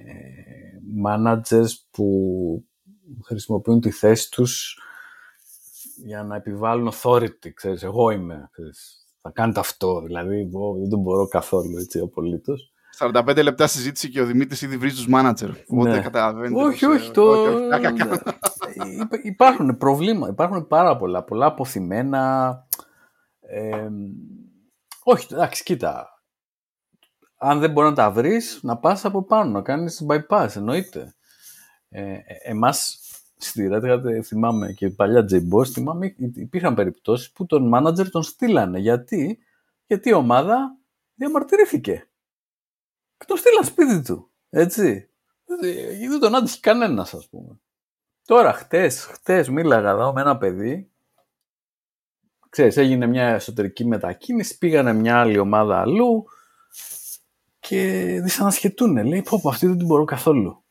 managers που χρησιμοποιούν τη θέση τους για να επιβάλλουν authority, ξέρεις, εγώ είμαι, ξέρεις, θα κάνετε αυτό, δηλαδή εγώ δεν τον μπορώ καθόλου, έτσι, απολύτως. σαράντα πέντε λεπτά συζήτηση και ο Δημήτρης ήδη βρίζει τους μάνατζερ, οπότε ναι. Καταλαβαίνετε. Όχι, όχι, όχι, το... όχι, όχι, όχι. Ναι. Υπάρχουν προβλήματα, υπάρχουν πάρα πολλά, πολλά αποθυμένα, ε, όχι, εντάξει, κοίτα, αν δεν μπορεί να τα βρεις, να πας από πάνω, να κάνεις bypass, εννοείται. Ε, εμάς στη Red Hat, θυμάμαι και παλιά JBoss, θυμάμαι υπήρχαν περιπτώσεις που τον manager τον στείλανε. Γιατί, γιατί η ομάδα διαμαρτυρήθηκε. Και τον στείλαν σπίτι του. Έτσι. Δεν τον άντυχε κανένας, ας πούμε. Τώρα, χτες, χτες μίλαγα εδώ με ένα παιδί. Ξέρεις, έγινε μια εσωτερική μετακίνηση, πήγανε μια άλλη ομάδα αλλού και δυσανασχετούνε. Λέει, πω, πω, αυτή δεν την μπορώ καθόλου.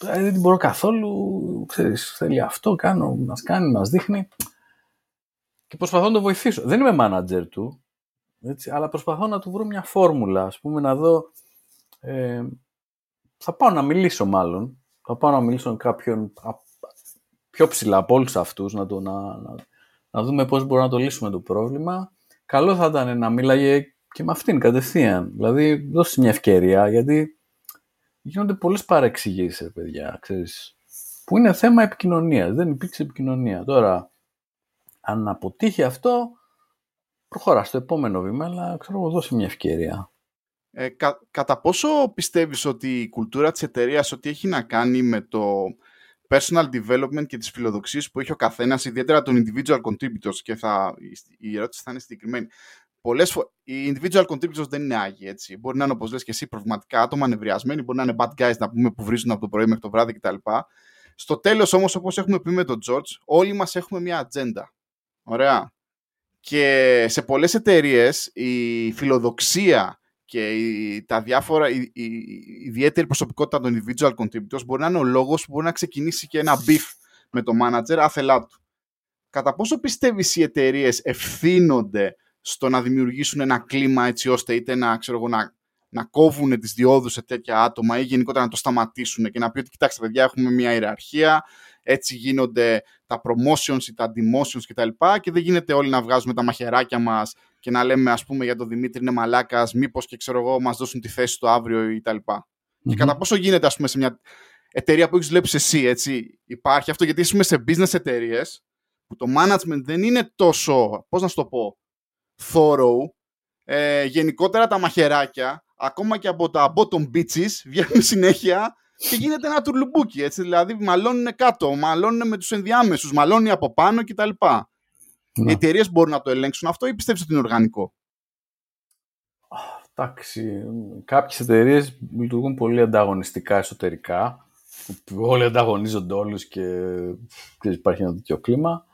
Δεν την μπορώ καθόλου, ξέρεις, θέλει αυτό, κάνω, μας κάνει, μας δείχνει. Και προσπαθώ να το βοηθήσω. Δεν είμαι manager του, έτσι, αλλά προσπαθώ να του βρω μια φόρμουλα, ας πούμε, να δω... Ε, θα πάω να μιλήσω μάλλον, θα πάω να μιλήσω με κάποιον πιο ψηλά από όλους αυτούς, να, το, να, να, να δούμε πώς μπορούμε να το λύσουμε το πρόβλημα. Καλό θα ήταν να μίλαγε και με αυτήν κατευθείαν, δηλαδή δώσει μια ευκαιρία, γιατί... Γίνονται πολλές παρεξηγήσεις, παιδιά, ξέρεις, που είναι θέμα επικοινωνίας. Δεν υπήρξε επικοινωνία. Τώρα, αν αποτύχει αυτό, προχωρά στο επόμενο βήμα, αλλά ξέρω εγώ, δώσε μια ευκαιρία. Ε, κα, κατά πόσο πιστεύεις ότι η κουλτούρα της εταιρείας, ότι έχει να κάνει με το personal development και τις φιλοδοξίες που έχει ο καθένας, ιδιαίτερα των individual contributors, και θα, η ερώτηση θα είναι συγκεκριμένη. Πολλές φορές, οι individual contributors δεν είναι άγιοι, έτσι. Μπορεί να είναι, όπως λες και εσύ, προβληματικά άτομα, ανεβριασμένοι, μπορεί να είναι bad guys, να πούμε, που βρίζουν από το πρωί μέχρι το βράδυ κτλ. Στο τέλος όμως, όπως έχουμε πει με τον George, όλοι μας έχουμε μια ατζέντα. Ωραία. Και σε πολλές εταιρείες η φιλοδοξία και η, τα διάφορα, η, η, η ιδιαίτερη προσωπικότητα των individual contributors μπορεί να είναι ο λόγος που μπορεί να ξεκινήσει και ένα beef με το manager άθελά του. Κατά πόσο πιστεύεις οι εταιρείες ευθύνονται στο να δημιουργήσουν ένα κλίμα έτσι ώστε είτε να, ξέρω εγώ, να, να κόβουν τις διόδους σε τέτοια άτομα ή γενικότερα να το σταματήσουν και να πει ότι κοιτάξτε παιδιά, έχουμε μια ιεραρχία, έτσι γίνονται τα promotions ή τα demotions και τα λοιπά και δεν γίνεται όλοι να βγάζουμε τα μαχαιράκια μας και να λέμε, ας πούμε, για τον Δημήτρη είναι μαλάκας, μήπως και ξέρω εγώ μας δώσουν τη θέση του αύριο ή τα λοιπά. Mm-hmm. Και κατά πόσο γίνεται, ας πούμε, σε μια εταιρεία που έχεις δουλέψει εσύ, έτσι, υπάρχει αυτό, γιατί είσαι σε business εταιρείες. που το management δεν είναι τόσο, πώς να σου το πω, thorough, ε, γενικότερα τα μαχαιράκια, ακόμα και από τα bottom bitches, βγαίνουν συνέχεια και γίνεται ένα τουρλουμπούκι, έτσι, δηλαδή μαλώνουν κάτω, μαλώνουν με τους ενδιάμεσους, μαλώνουν από πάνω κτλ. Οι εταιρείες μπορούν να το ελέγξουν αυτό ή πιστεύεις ότι είναι οργανικό? Εντάξει, κάποιες εταιρείες λειτουργούν πολύ ανταγωνιστικά εσωτερικά. Όλοι ανταγωνίζονται όλους και, και υπάρχει ένα τέτοιο κλίμα.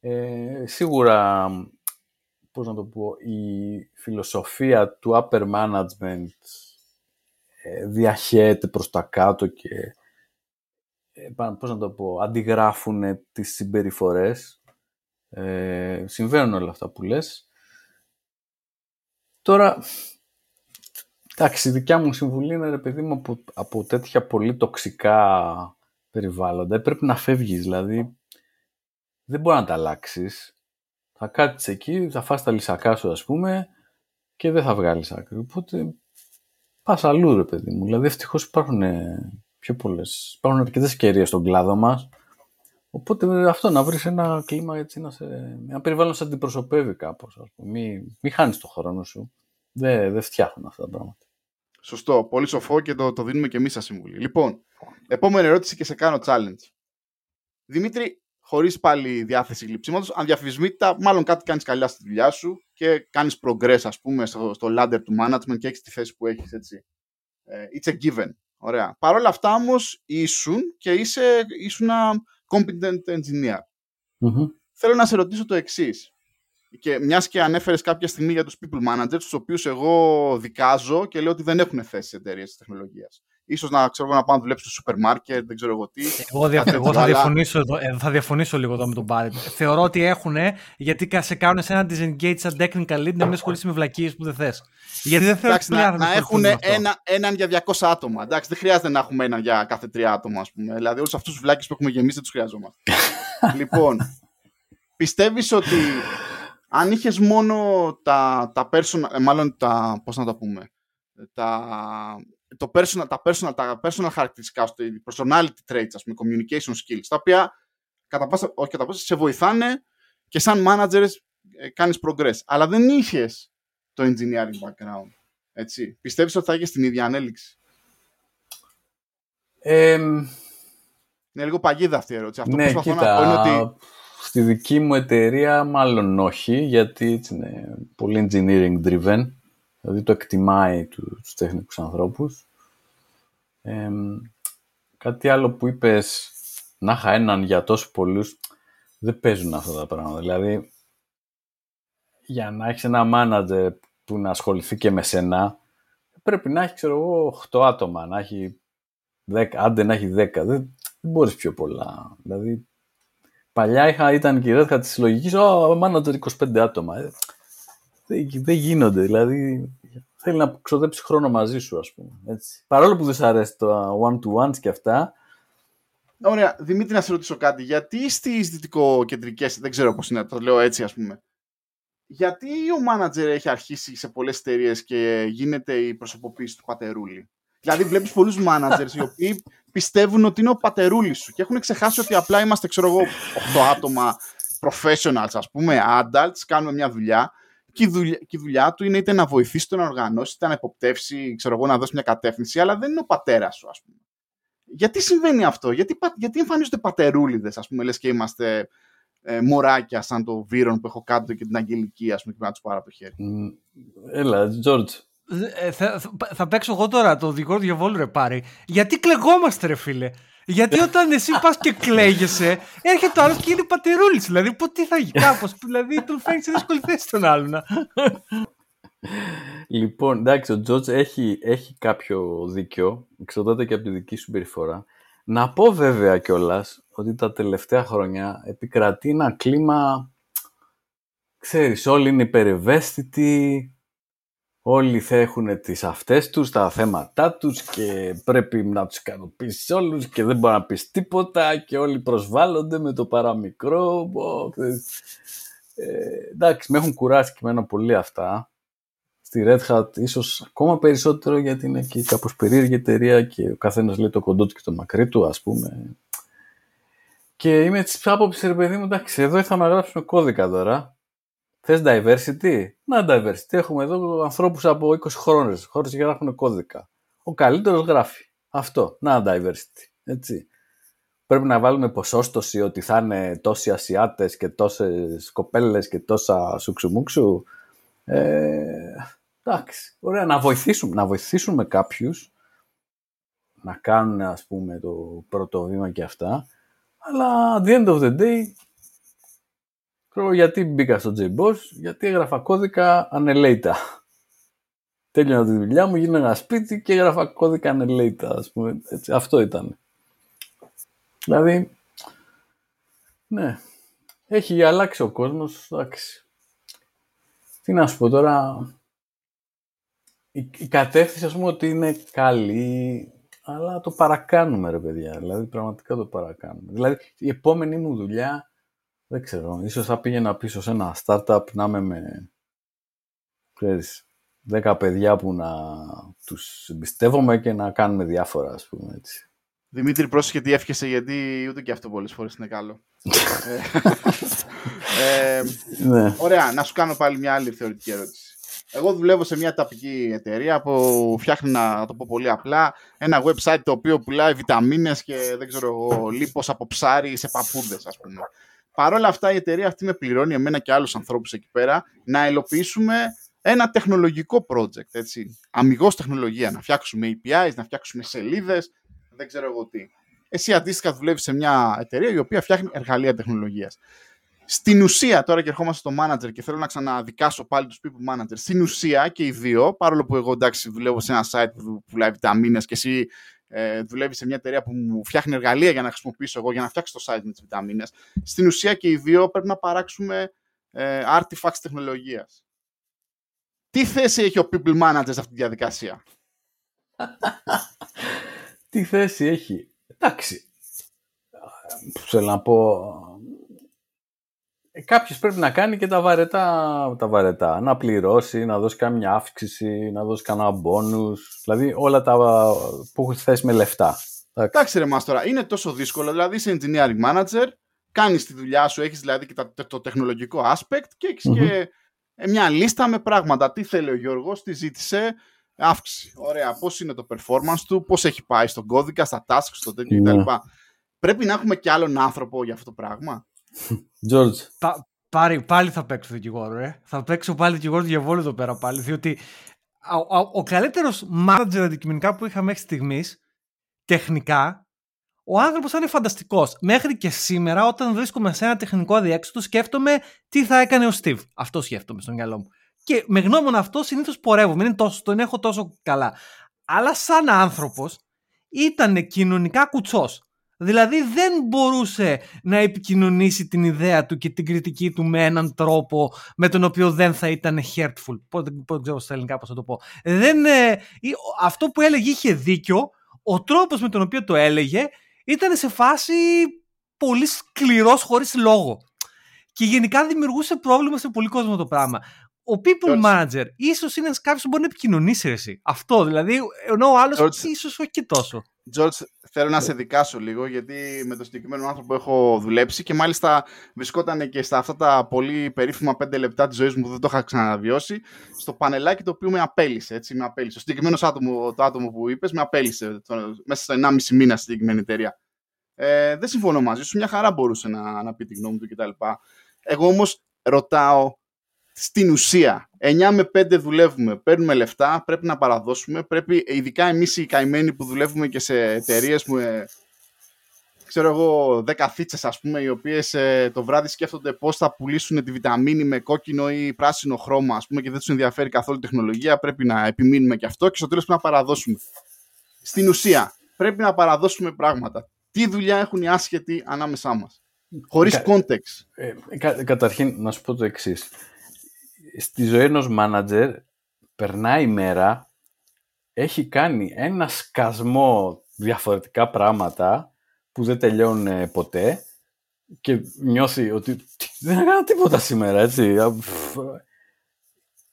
Ε, σίγουρα, πώς να το πω, η φιλοσοφία του upper management ε, διαχέεται προς τα κάτω και, ε, πώς να το πω, αντιγράφουν τις συμπεριφορές. Ε, συμβαίνουν όλα αυτά που λες. Τώρα, εντάξει, η δικιά μου συμβουλή είναι, ρε παιδί μου, από, από τέτοια πολύ τοξικά περιβάλλοντα πρέπει να φεύγεις, δηλαδή δεν μπορεί να τα αλλάξεις. Θα κάτσεις εκεί, θα φας τα λυσακά σου, ας πούμε, και δεν θα βγάλεις άκρη. Οπότε πας αλλού, ρε παιδί μου. Δηλαδή ευτυχώς υπάρχουν πιο πολλές, υπάρχουν αρκετές ευκαιρίες στον κλάδο μας. Οπότε αυτό, να βρεις ένα κλίμα, έτσι, να σε, ένα περιβάλλον σε αντιπροσωπεύει κάπως. Μην μη χάνεις το χρόνο σου. Δεν δε φτιάχνουν αυτά τα πράγματα. Σωστό. Πολύ σοφό και το, το δίνουμε και εμείς σαν συμβουλή. Λοιπόν, επόμενη ερώτηση και σε κάνω challenge. Δημήτρη, χωρίς πάλι διάθεση γλυψίματος, αδιαφυσβήτητα, μάλλον κάτι κάνεις καλά στη δουλειά σου και κάνεις progress, ας πούμε, στο, στο ladder του management και έχεις τη θέση που έχεις, έτσι. It's a given. Ωραία. Παρ' όλα αυτά, όμως, ήσουν και είσαι, ήσουν ένα competent engineer. Mm-hmm. Θέλω να σε ρωτήσω το εξής. Και μιας και ανέφερες κάποια στιγμή για τους people managers, τους οποίους εγώ δικάζω και λέω ότι δεν έχουν θέσεις εταιρείες της τεχνολογίας. Ίσως να, ξέρω, να πάω να δουλέψω στο σούπερ μάρκετ, δεν ξέρω εγώ τι. Εγώ, δια, εγώ θα, διαφωνήσω εδώ, θα διαφωνήσω λίγο εδώ με τον Πάρη. Θεωρώ ότι έχουν, γιατί σε κάνουν σε ένα disengage σαν technical lead να μην ασχολείσαι με βλακίες που δεν θες. Γιατί δεν θέλω να, να έχουν ένα, έναν για διακόσια άτομα. Εντάξει, δεν χρειάζεται να έχουμε έναν για κάθε τρία άτομα, ας πούμε. Δηλαδή, όλους αυτούς τους βλάκες που έχουμε γεμίσει δεν τους χρειαζόμαστε. Λοιπόν, πιστεύεις ότι αν είχες μόνο τα, τα personal, μάλλον τα, πώς να το πούμε, τα, το personal, τα, personal, τα personal χαρακτηριστικά, personality traits, ας πούμε, communication skills, τα οποία κατά πάσα, όχι, κατά πάσα, σε βοηθάνε και σαν managers κάνεις progress. Αλλά δεν είχες το engineering background, έτσι. Πιστεύεις ότι θα είχες την ίδια ανέλυξη? Ε, είναι λίγο παγίδα αυτή η ερώτηση. Αυτό ναι, που προσπαθώ κοίτα. να πω είναι ότι στη δική μου εταιρεία μάλλον όχι, γιατί έτσι είναι πολύ engineering driven, δηλαδή το εκτιμάει τους τεχνικούς ανθρώπους. Ε, κάτι άλλο που είπες, να είχα έναν για τόσους πολλούς, δεν παίζουν αυτά τα πράγματα. Δηλαδή, για να έχεις ένα manager που να ασχοληθεί και με σένα, πρέπει να έχει, ξέρω εγώ, οκτώ άτομα, να έχει δέκα, άντε να έχει δέκα, δεν, δεν μπορείς πιο πολλά, δηλαδή. Παλιά είχα, ήταν και η ρέτχα της συλλογικής, ο manager είκοσι πέντε άτομα. Δεν, δεν γίνονται, δηλαδή θέλει να ξοδέψει χρόνο μαζί σου, ας πούμε. Έτσι. Παρόλο που δεν σ' αρέσει τα one-to-ones και αυτά. Ωραία, Δημήτρη, να σε ρωτήσω κάτι. Γιατί στις δυτικοκεντρικές, δεν ξέρω πώς είναι, το λέω έτσι, ας πούμε. Γιατί ο manager έχει αρχίσει σε πολλές εταιρείες και γίνεται η προσωποποίηση του πατερούλη? Δηλαδή βλέπεις πολλούς managers οι οποίοι πιστεύουν ότι είναι ο πατερούλης σου και έχουν ξεχάσει ότι απλά είμαστε, ξέρω εγώ, οκτώ άτομα professionals, ας πούμε, adults, κάνουμε μια δουλειά και η δουλειά, και η δουλειά του είναι είτε να βοηθήσει, είτε να οργανώσει, είτε να υποπτεύσει, ξέρω εγώ, να δώσει μια κατεύθυνση, αλλά δεν είναι ο πατέρας σου, ας πούμε. Γιατί συμβαίνει αυτό? Γιατί, γιατί εμφανίζονται πατερούλιδες, ας πούμε, λες και είμαστε ε, μωράκια σαν το Βύρον που έχω κάτω και την Αγγελική, ας πούμε, και να τους πάρω από το χέρι. Έλα, George. Θα, θα παίξω εγώ τώρα το δικό του διαβόλου, ρε Πάρη. Γιατί κλεγόμαστε, ρε φίλε? Γιατί όταν εσύ πας και κλαίγεσαι, έρχεται ο άλλος και είναι πατερούλης. Δηλαδή, πω, τι θα γίνει κάπως? Δηλαδή, τον φέρνει σε δύσκολη θέση τον άλλον. Λοιπόν, εντάξει, ο Τζορτζ έχει, έχει κάποιο δίκιο. Εξαρτάται και από τη δική σου περιφορά. Να πω βέβαια κιόλας ότι τα τελευταία χρόνια επικρατεί ένα κλίμα. Ξέρεις, όλοι είναι υπερευαίσθητοι. Όλοι θα έχουν τις αυτές τους, τα θέματά τους και πρέπει να τους ικανοποιήσεις όλους και δεν μπορεί να πεις τίποτα και όλοι προσβάλλονται με το παραμικρό. Ε, εντάξει, με έχουν κουράσει και εμένα πολύ αυτά. Στη Red Hat ίσως ακόμα περισσότερο, γιατί είναι και κάπως περίεργη εταιρεία και ο καθένας λέει το κοντό του και το μακρύ του, ας πούμε. Και είμαι της άποψης, ρε παιδί μου, εντάξει, εδώ ήρθαμε να γράψουμε κώδικα τώρα. Θες diversity? Να diversity. Έχουμε εδώ ανθρώπους από είκοσι χρόνες, χώρες και γράφουν κώδικα. Ο καλύτερος γράφει. Αυτό. Να diversity. Έτσι. Πρέπει να βάλουμε ποσόστοση ότι θα είναι τόσοι Ασιάτες και τόσες κοπέλες και τόσα σουξουμούξου. Ε, εντάξει. Ωραία. Να βοηθήσουμε, να βοηθήσουμε κάποιους να κάνουν, ας πούμε, το πρώτο βήμα και αυτά. Αλλά at the end of the day, ξέρω γιατί μπήκα στο JBoss, γιατί έγραφα κώδικα ανελέητα. Τέλειωνα τη δουλειά μου, γίνω ένα σπίτι και έγραφα κώδικα ανελέητα, ας πούμε. Έτσι, αυτό ήταν. Δηλαδή, ναι, έχει αλλάξει ο κόσμος, εντάξει. Τι να σου πω τώρα, η, η κατεύθυνση, ας πούμε, ότι είναι καλή, αλλά το παρακάνουμε, ρε παιδιά, δηλαδή πραγματικά το παρακάνουμε. Δηλαδή η επόμενη μου δουλειά, δεν ξέρω, ίσως θα πήγαινα πίσω σε ένα startup να είμαι με, ξέρεις, δέκα παιδιά που να τους εμπιστεύομαι και να κάνουμε διάφορα, ας πούμε, έτσι. Δημήτρη, πρόσεχε τι εύχεσαι, γιατί ούτε και αυτό πολλές φορές είναι καλό. ε, ναι. Ωραία, να σου κάνω πάλι μια άλλη θεωρητική ερώτηση. Εγώ δουλεύω σε μια ταπική εταιρεία που φτιάχνει, να το πω πολύ απλά, ένα website το οποίο πουλάει βιταμίνες και δεν ξέρω εγώ, λίπος από ψάρι σε παππούδες, ας πούμε. Παρ' όλα αυτά η εταιρεία αυτή με πληρώνει εμένα και άλλους ανθρώπους εκεί πέρα να υλοποιήσουμε ένα τεχνολογικό project, έτσι. Αμιγώς τεχνολογία, να φτιάξουμε έι πι άις, να φτιάξουμε σελίδες, δεν ξέρω εγώ τι. Εσύ αντίστοιχα δουλεύεις σε μια εταιρεία η οποία φτιάχνει εργαλεία τεχνολογίας. Στην ουσία, τώρα και ερχόμαστε στο manager και θέλω να ξαναδικάσω πάλι τους people managers. Στην ουσία και οι δύο, παρόλο που εγώ εντάξει δουλεύω σε ένα site που πουλάει βιταμίνες και εσύ ε, δουλεύεις σε μια εταιρεία που μου φτιάχνει εργαλεία για να χρησιμοποιήσω εγώ, για να φτιάξω το site με τις βιταμίνες. Στην ουσία και οι δύο πρέπει να παράξουμε ε, artifacts τεχνολογίας. Τι θέση έχει ο people manager σε αυτή τη διαδικασία? Τι θέση έχει? Εντάξει. Θέλω να πω... Κάποιος πρέπει να κάνει και τα βαρετά, τα βαρετά, να πληρώσει, να δώσει καμιά αύξηση, να δώσει κανένα μπόνους, δηλαδή όλα τα που έχουν θέσει με λεφτά. Εντάξει ρε μας τώρα, είναι τόσο δύσκολο, δηλαδή είσαι engineering manager, κάνεις τη δουλειά σου, έχεις δηλαδή και τα, το τεχνολογικό aspect και έχεις mm-hmm. και μια λίστα με πράγματα, τι θέλει ο Γιώργος, τι ζήτησε, αύξηση, ωραία, πώς είναι το performance του, πώς έχει πάει στον κώδικα, στα tasks, στο τέτοιο κτλ. Yeah. Πρέπει να έχουμε κι άλλον άνθρωπο για αυτό το πράγμα. George. Πα, πάρει, πάλι θα παίξω δικηγόρο, ε. Θα παίξω πάλι δικηγόρο διαβόλου εδώ πέρα πάλι, διότι ο, ο, ο καλύτερος manager αντικειμενικά που είχα μέχρι στιγμής, τεχνικά, ο άνθρωπος θα είναι φανταστικός. Μέχρι και σήμερα, όταν βρίσκομαι σε ένα τεχνικό αδιέξοδο, σκέφτομαι τι θα έκανε ο Steve. Αυτό σκέφτομαι στο μυαλό μου. Και με γνώμονα αυτό συνήθως πορεύομαι. Είναι τόσο, τον έχω τόσο καλά. Αλλά σαν άνθρωπος, ήταν κοινωνικά κουτσός. Δηλαδή δεν μπορούσε να επικοινωνήσει την ιδέα του και την κριτική του με έναν τρόπο με τον οποίο δεν θα ήταν hurtful. Πώς δεν ξέρω στα ελληνικά πώς θα το πω. Δεν, ε, αυτό που έλεγε είχε δίκιο. Ο τρόπος με τον οποίο το έλεγε ήταν σε φάση πολύ σκληρός χωρίς λόγο. Και γενικά δημιουργούσε πρόβλημα σε πολύ κόσμο το πράγμα. Ο people manager ίσως είναι κάποιος που μπορεί να επικοινωνήσει εσύ. Αυτό δηλαδή, ενώ ο άλλος ίσως όχι και τόσο. Τζορτζ, θέλω να σε δικάσω λίγο, γιατί με τον συγκεκριμένο άνθρωπο έχω δουλέψει και μάλιστα βρισκόταν και στα αυτά τα πολύ περίφημα πέντε λεπτά της ζωής μου που δεν το είχα ξαναβιώσει, στο πανελάκι το οποίο με απέλησε. Έτσι, με απέλησε. Ο συγκεκριμένος άτομο, το άτομο που είπες, με απέλησε το, μέσα στα ενάμιση μήνα στην συγκεκριμένη εταιρεία. Ε, δεν συμφωνώ μαζί σου, μια χαρά μπορούσε να, να πει τη γνώμη του κτλ. Εγώ όμως ρωτάω. Στην ουσία, εννιά με πέντε δουλεύουμε, παίρνουμε λεφτά, πρέπει να παραδώσουμε, πρέπει, ειδικά εμείς οι καημένοι που δουλεύουμε και σε εταιρείες που, ε, ξέρω εγώ, δέκα θίτσες ας πούμε, οι οποίες ε, το βράδυ σκέφτονται πώς θα πουλήσουν τη βιταμίνη με κόκκινο ή πράσινο χρώμα, ας πούμε, και δεν τους ενδιαφέρει καθόλου η τεχνολογία, πρέπει να επιμείνουμε και αυτό και στο τέλος πρέπει να παραδώσουμε. Στην ουσία, πρέπει να παραδώσουμε πράγματα. Τι δουλειά έχουν οι άσχετοι ανάμεσά μας, χωρίς context. Ε, κα, καταρχήν, να σου πω το εξής. Στη ζωή ενός manager περνάει η μέρα, έχει κάνει ένα σκασμό διαφορετικά πράγματα που δεν τελειώνουν ποτέ και νιώθει ότι δεν έκανα τίποτα σήμερα, έτσι.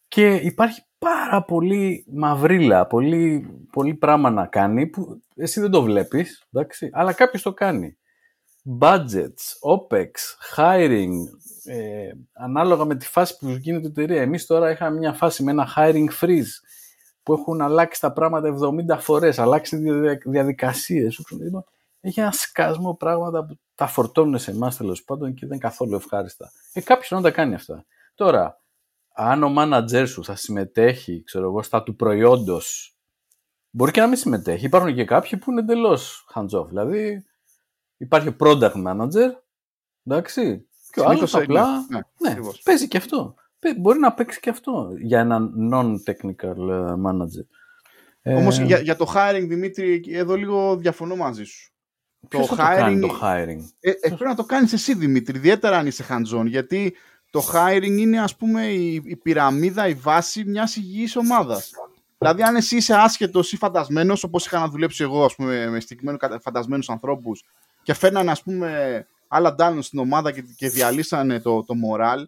Και υπάρχει πάρα πολύ μαυρίλα, πολύ, πολύ πράγμα να κάνει που εσύ δεν το βλέπεις, εντάξει, αλλά κάποιος το κάνει. budgets, OPEX, hiring, ε, ανάλογα με τη φάση που γίνεται η εταιρεία. Εμείς τώρα είχαμε μια φάση με ένα hiring freeze που έχουν αλλάξει τα πράγματα εβδομήντα φορές, αλλάξει διαδικασίες. Έχει ένα σκάσμο πράγματα που τα φορτώνουν σε εμάς, τέλος πάντων, και δεν είναι καθόλου ευχάριστα. Ε, κάποιος να τα κάνει αυτά. Τώρα, αν ο manager σου θα συμμετέχει, ξέρω εγώ, στα του προϊόντος, μπορεί και να μην συμμετέχει. Υπάρχουν και κάποιοι που είναι εντελώς hands off. Δηλαδή, υπάρχει ο product manager, εντάξει, και ο άλλος απλά. Ναι, ναι, παίζει και αυτό. Μπορεί να παίξει και αυτό για έναν non-technical manager. Όμως ε... για, για το hiring, Δημήτρη, εδώ λίγο διαφωνώ μαζί σου. Το hiring, το κάνει το hiring. Ε, ε, πρέπει να το κάνεις εσύ, Δημήτρη, ιδιαίτερα αν είσαι hands-on, γιατί το hiring είναι, ας πούμε, η, η πυραμίδα, η βάση μιας υγιής ομάδας. Δηλαδή, αν εσύ είσαι άσχετος ή φαντασμένος, όπως είχα να δουλέψει εγώ, ας πούμε, με συγκεκριμένους φαντασμένους ανθρώπους και φαίνανε, ας πούμε, άλλα ντάνουν στην ομάδα και, και διαλύσανε το, το moral,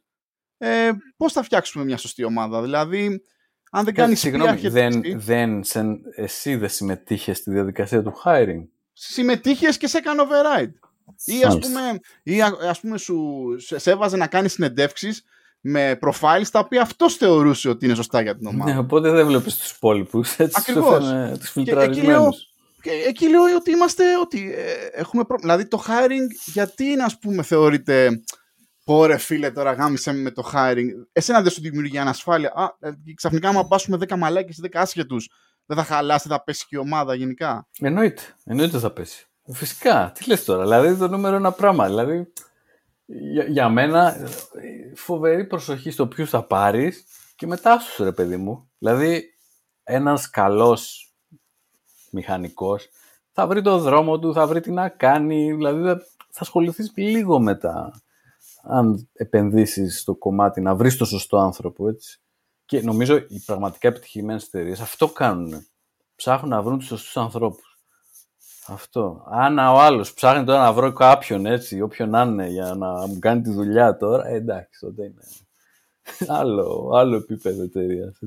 ε, πώς θα φτιάξουμε μια σωστή ομάδα? Δηλαδή, αν δεν κάνεις... Συγγνώμη, δεν, δεν, σε, εσύ δεν συμμετείχες στη διαδικασία του hiring. Συμμετείχες και σε έκανε override. Ή ας πούμε, ή ας πούμε σου, σε έβαζε να κάνεις συνεντεύξεις με profiles τα οποία αυτός θεωρούσε ότι είναι σωστά για την ομάδα. Ναι, οπότε δεν βλέπεις τους υπόλοιπους. Ακριβώς. Τους φιλτραρισμένους. Και εκεί λέω, λέω ότι είμαστε, ότι ε, έχουμε πρόβλημα. Δηλαδή το hiring, γιατί είναι, ας πούμε, θεωρείται, πω ρε φίλε, τώρα γάμισε με το hiring. Εσένα δεν σου δημιουργεί ανασφάλεια? Α, ξαφνικά, άμα πάσουμε δέκα μαλάκες ή δέκα άσχετους, δεν θα χαλάσει, θα πέσει και η ομάδα γενικά? Εννοείται. Εννοείται θα πέσει. Φυσικά. Τι λες τώρα? Δηλαδή το νούμερο είναι ένα πράγμα. Δηλαδή για, για μένα φοβερή προσοχή στο ποιους θα πάρεις και μετά σου, ρε παιδί μου. Δηλαδή ένας καλός μηχανικός θα βρει το δρόμο του, θα βρει τι να κάνει. Δηλαδή θα ασχοληθείς λίγο μετά αν επενδύσεις στο κομμάτι να βρεις το σωστό άνθρωπο, έτσι. Και νομίζω οι πραγματικά επιτυχημένες εταιρείες αυτό κάνουν. Ψάχνουν να βρουν τους σωστούς ανθρώπους. Αυτό. Αν ο άλλος ψάχνει τώρα να βρω κάποιον, έτσι, όποιον να είναι, για να μου κάνει τη δουλειά τώρα, ε, εντάξει, τότε είναι άλλο, άλλο επίπεδο εταιρείας.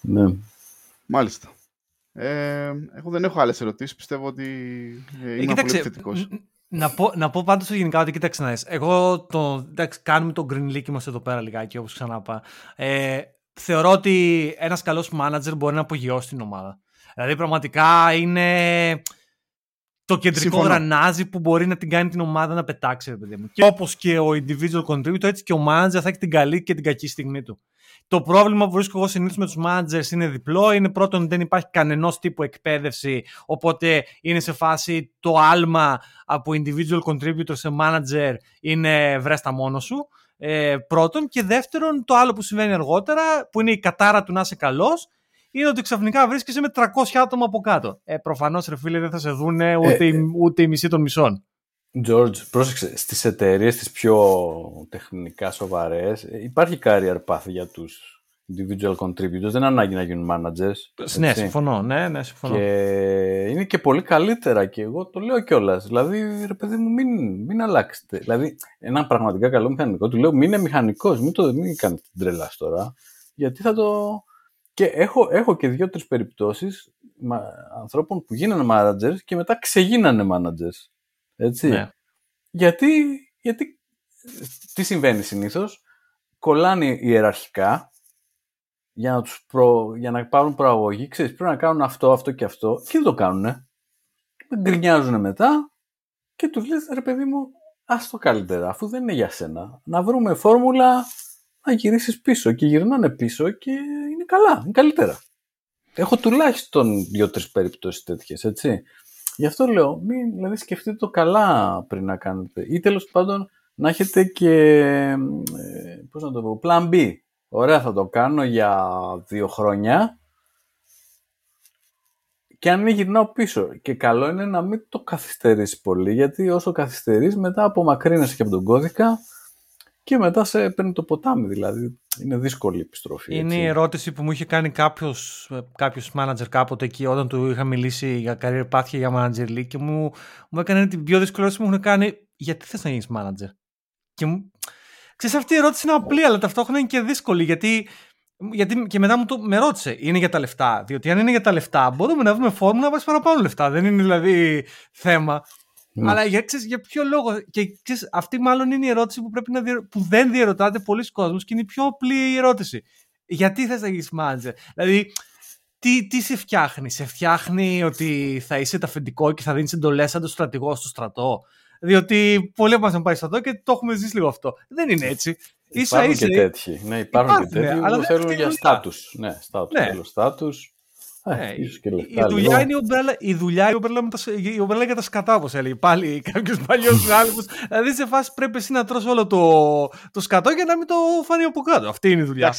Ναι. Μάλιστα. Ε, εγώ δεν έχω άλλες ερωτήσεις. Πιστεύω ότι ε, είμαι ε, πολύ θετικός. Να πω, να πω πάντως γενικά ότι κοίταξε να δεις. Εγώ το, εντάξει, κάνουμε το Green Leaky μας εδώ πέρα λιγάκι, όπως ξαναπά. Ε, θεωρώ ότι ένας καλός manager μπορεί να απογειώσει την ομάδα. Δηλαδή πραγματικά είναι το κεντρικό γρανάζι που μπορεί να την κάνει την ομάδα να πετάξει, ρε παιδί μου. Και όπως και ο individual contributor, έτσι και ο manager θα έχει την καλή και την κακή στιγμή του. Το πρόβλημα που βρίσκω εγώ συνήθως με τους managers είναι διπλό. Είναι πρώτον, δεν υπάρχει κανενός τύπου εκπαίδευση, οπότε είναι σε φάση το άλμα από individual contributor σε manager είναι βρέστα μόνος σου. Ε, πρώτον. Και δεύτερον, το άλλο που συμβαίνει αργότερα, που είναι η κατάρα του να είσαι καλός, είναι ότι ξαφνικά βρίσκεσαι με τριακόσια άτομα από κάτω. Ε, προφανώς, ρε φίλε, δεν θα σε δούνε ούτε, ε, ε, ούτε η μισή των μισών. George, πρόσεξε, στις εταιρείες τις πιο τεχνικά σοβαρές υπάρχει career path για τους individual contributors, δεν είναι ανάγκη να γίνουν managers. Ναι, συμφωνώ, ναι, ναι, συμφωνώ. Και είναι και πολύ καλύτερα και εγώ το λέω κιόλας. Δηλαδή, ρε παιδί μου, μην, μην αλλάξετε. Δηλαδή, έναν πραγματικά καλό μηχανικό, του λέω, μην είναι μηχανικός, μην, το, μην κάνετε την τρελά τώρα, γιατί θα το... Και έχω, έχω και δύο-τρεις περιπτώσεις μα, ανθρώπων που γίνανε managers και μετά ξεγίνανε managers. Έτσι. Ναι. Γιατί, γιατί τι συμβαίνει συνήθως? Κολλάνε ιεραρχικά για να, τους προ, για να πάρουν προαγωγή. Ξέρεις, πρέπει να κάνουν αυτό, αυτό και αυτό. Και δεν το κάνουνε. Γκρινιάζουνε μετά και του λες, ρε παιδί μου, ας το καλύτερα, αφού δεν είναι για σένα. Να βρούμε φόρμουλα να γυρίσεις πίσω. Και γυρνάνε πίσω και είναι καλά, είναι καλύτερα. Έχω τουλάχιστον δύο-τρεις περιπτώσεις τέτοιες, έτσι. Γι' αυτό λέω, μην, δηλαδή σκεφτείτε το καλά πριν να κάνετε. Ή τέλος πάντων να έχετε και, πώς να το πω, plan B. Ωραία, θα το κάνω για δύο χρόνια και αν μην γυρνάω πίσω. Και καλό είναι να μην το καθυστερείς πολύ, γιατί όσο καθυστερείς μετά απομακρύνεσαι και από τον κώδικα και μετά σε παίρνει το ποτάμι, δηλαδή. Είναι δύσκολη η επιστροφή. Είναι έτσι. Η ερώτηση που μου είχε κάνει κάποιος, κάποιος manager κάποτε εκεί, όταν του είχα μιλήσει για career path και για manager league, και μου, μου έκανε την πιο δύσκολη ερώτηση που μου έχουν κάνει: γιατί θες να γίνεις manager? Και μου... Ξέρεις, αυτή η ερώτηση είναι απλή, αλλά ταυτόχρονα είναι και δύσκολη, γιατί, γιατί και μετά μου το, με ρώτησε: είναι για τα λεφτά? Διότι αν είναι για τα λεφτά, μπορούμε να βρούμε φόρμουλα να πάρεις παραπάνω λεφτά. Δεν είναι δηλαδή θέμα. Ναι. Αλλά για, ξέρεις, για ποιο λόγο. Και, ξέρεις, αυτή μάλλον είναι η ερώτηση που, πρέπει να διερω... που δεν διερωτάται πολλοί κόσμος και είναι η πιο απλή ερώτηση. Γιατί θες να γίνεις manager? Δηλαδή, τι, τι σε φτιάχνει? Σε φτιάχνει ότι θα είσαι ταφεντικό και θα δίνεις εντολές σαν το στρατηγό στο στρατό? Διότι πολλοί από μας έχουν πάει στρατό και το έχουμε ζήσει λίγο αυτό. Δεν είναι έτσι. Ίσα, υπάρχουν ίσα, και τέτοιοι. Ναι, υπάρχουν, υπάρχουν και τέτοιοι, ναι, που θέλουν για στάτους. Ναι, στάτους. Ναι. Θέλω στάτους. Ναι, η δουλειά είναι η ομπρέλα για τα σκατά, όπως έλεγε πάλι κάποιος παλιός άνθρωπος. Δηλαδή σε φάση πρέπει εσύ να τρως όλο το, το σκατό για να μην το φανεί από κάτω. Αυτή είναι η δουλειά.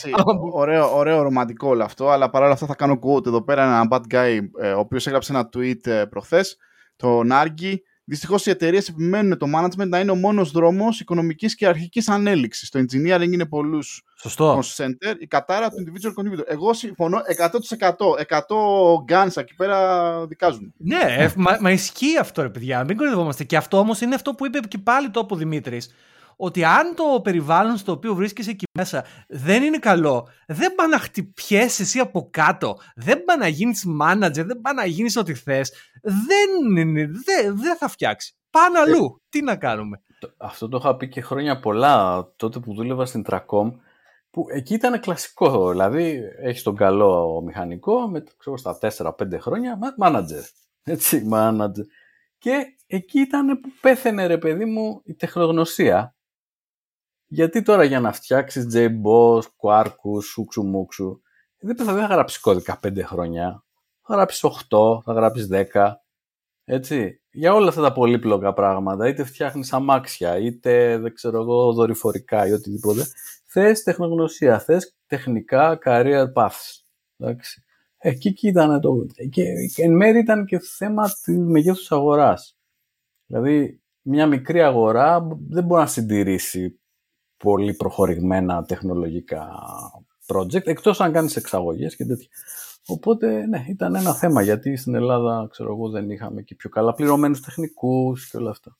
Ωραίο, ωραίο ρομαντικό όλο αυτό, αλλά παρόλα αυτά θα κάνω quote εδώ πέρα ένα bad guy, ο οποίος έγραψε ένα tweet προχθές, τον Άργη. Δυστυχώς οι εταιρείες επιμένουν το management να είναι ο μόνος δρόμος οικονομικής και αρχικής ανέλυξης. Το engineering είναι πολλούς cost center, η κατάρα του individual contributor. Εγώ συμφωνώ εκατό τοις εκατό. εκατό γκάνσα εκεί πέρα δικάζουν. Ναι, μα, μα ισχύει αυτό, ρε παιδιά. Μην κορυδευόμαστε. Και αυτό όμως είναι αυτό που είπε και πάλι το από ο Δημήτρης. Ότι αν το περιβάλλον στο οποίο βρίσκεσαι εκεί μέσα δεν είναι καλό, δεν πά να χτυπιέσαι εσύ από κάτω, δεν πά να γίνεις manager, δεν πά να γίνεις ό,τι θες, δεν, είναι, δεν, δεν θα φτιάξει. Πάνε αλλού. Τι να κάνουμε. Αυτό το είχα πει και χρόνια πολλά τότε που δούλευα στην Τρακόμ, που εκεί ήταν κλασικό. Δηλαδή, έχεις τον καλό μηχανικό, με, ξέρω, στα τέσσερα πέντε χρόνια, manager. Έτσι, manager. Και εκεί ήταν που πέθαινε, ρε παιδί μου, η τεχνογνωσία. Γιατί τώρα για να φτιάξεις JBoss, Quarkus, σούξου μούξου, δεν θα γράψεις κώδικα πέντε χρόνια. Θα γράψεις οκτώ, θα γράψεις δέκα. Έτσι. Για όλα αυτά τα πολύπλοκα πράγματα, είτε φτιάχνεις αμάξια, είτε δεν ξέρω εγώ, δορυφορικά ή οτιδήποτε, θες τεχνογνωσία, θες τεχνικά career paths. Εντάξει. Εκεί ήταν το. Και εν μέρει ήταν και θέμα του μεγέθους αγοράς. Δηλαδή, μια μικρή αγορά δεν μπορεί να συντηρήσει πολύ προχωρημένα τεχνολογικά project, εκτός αν κάνεις εξαγωγές και τέτοια. Οπότε, ναι, ήταν ένα θέμα, γιατί στην Ελλάδα, ξέρω εγώ, δεν είχαμε και πιο καλά πληρωμένους τεχνικούς και όλα αυτά.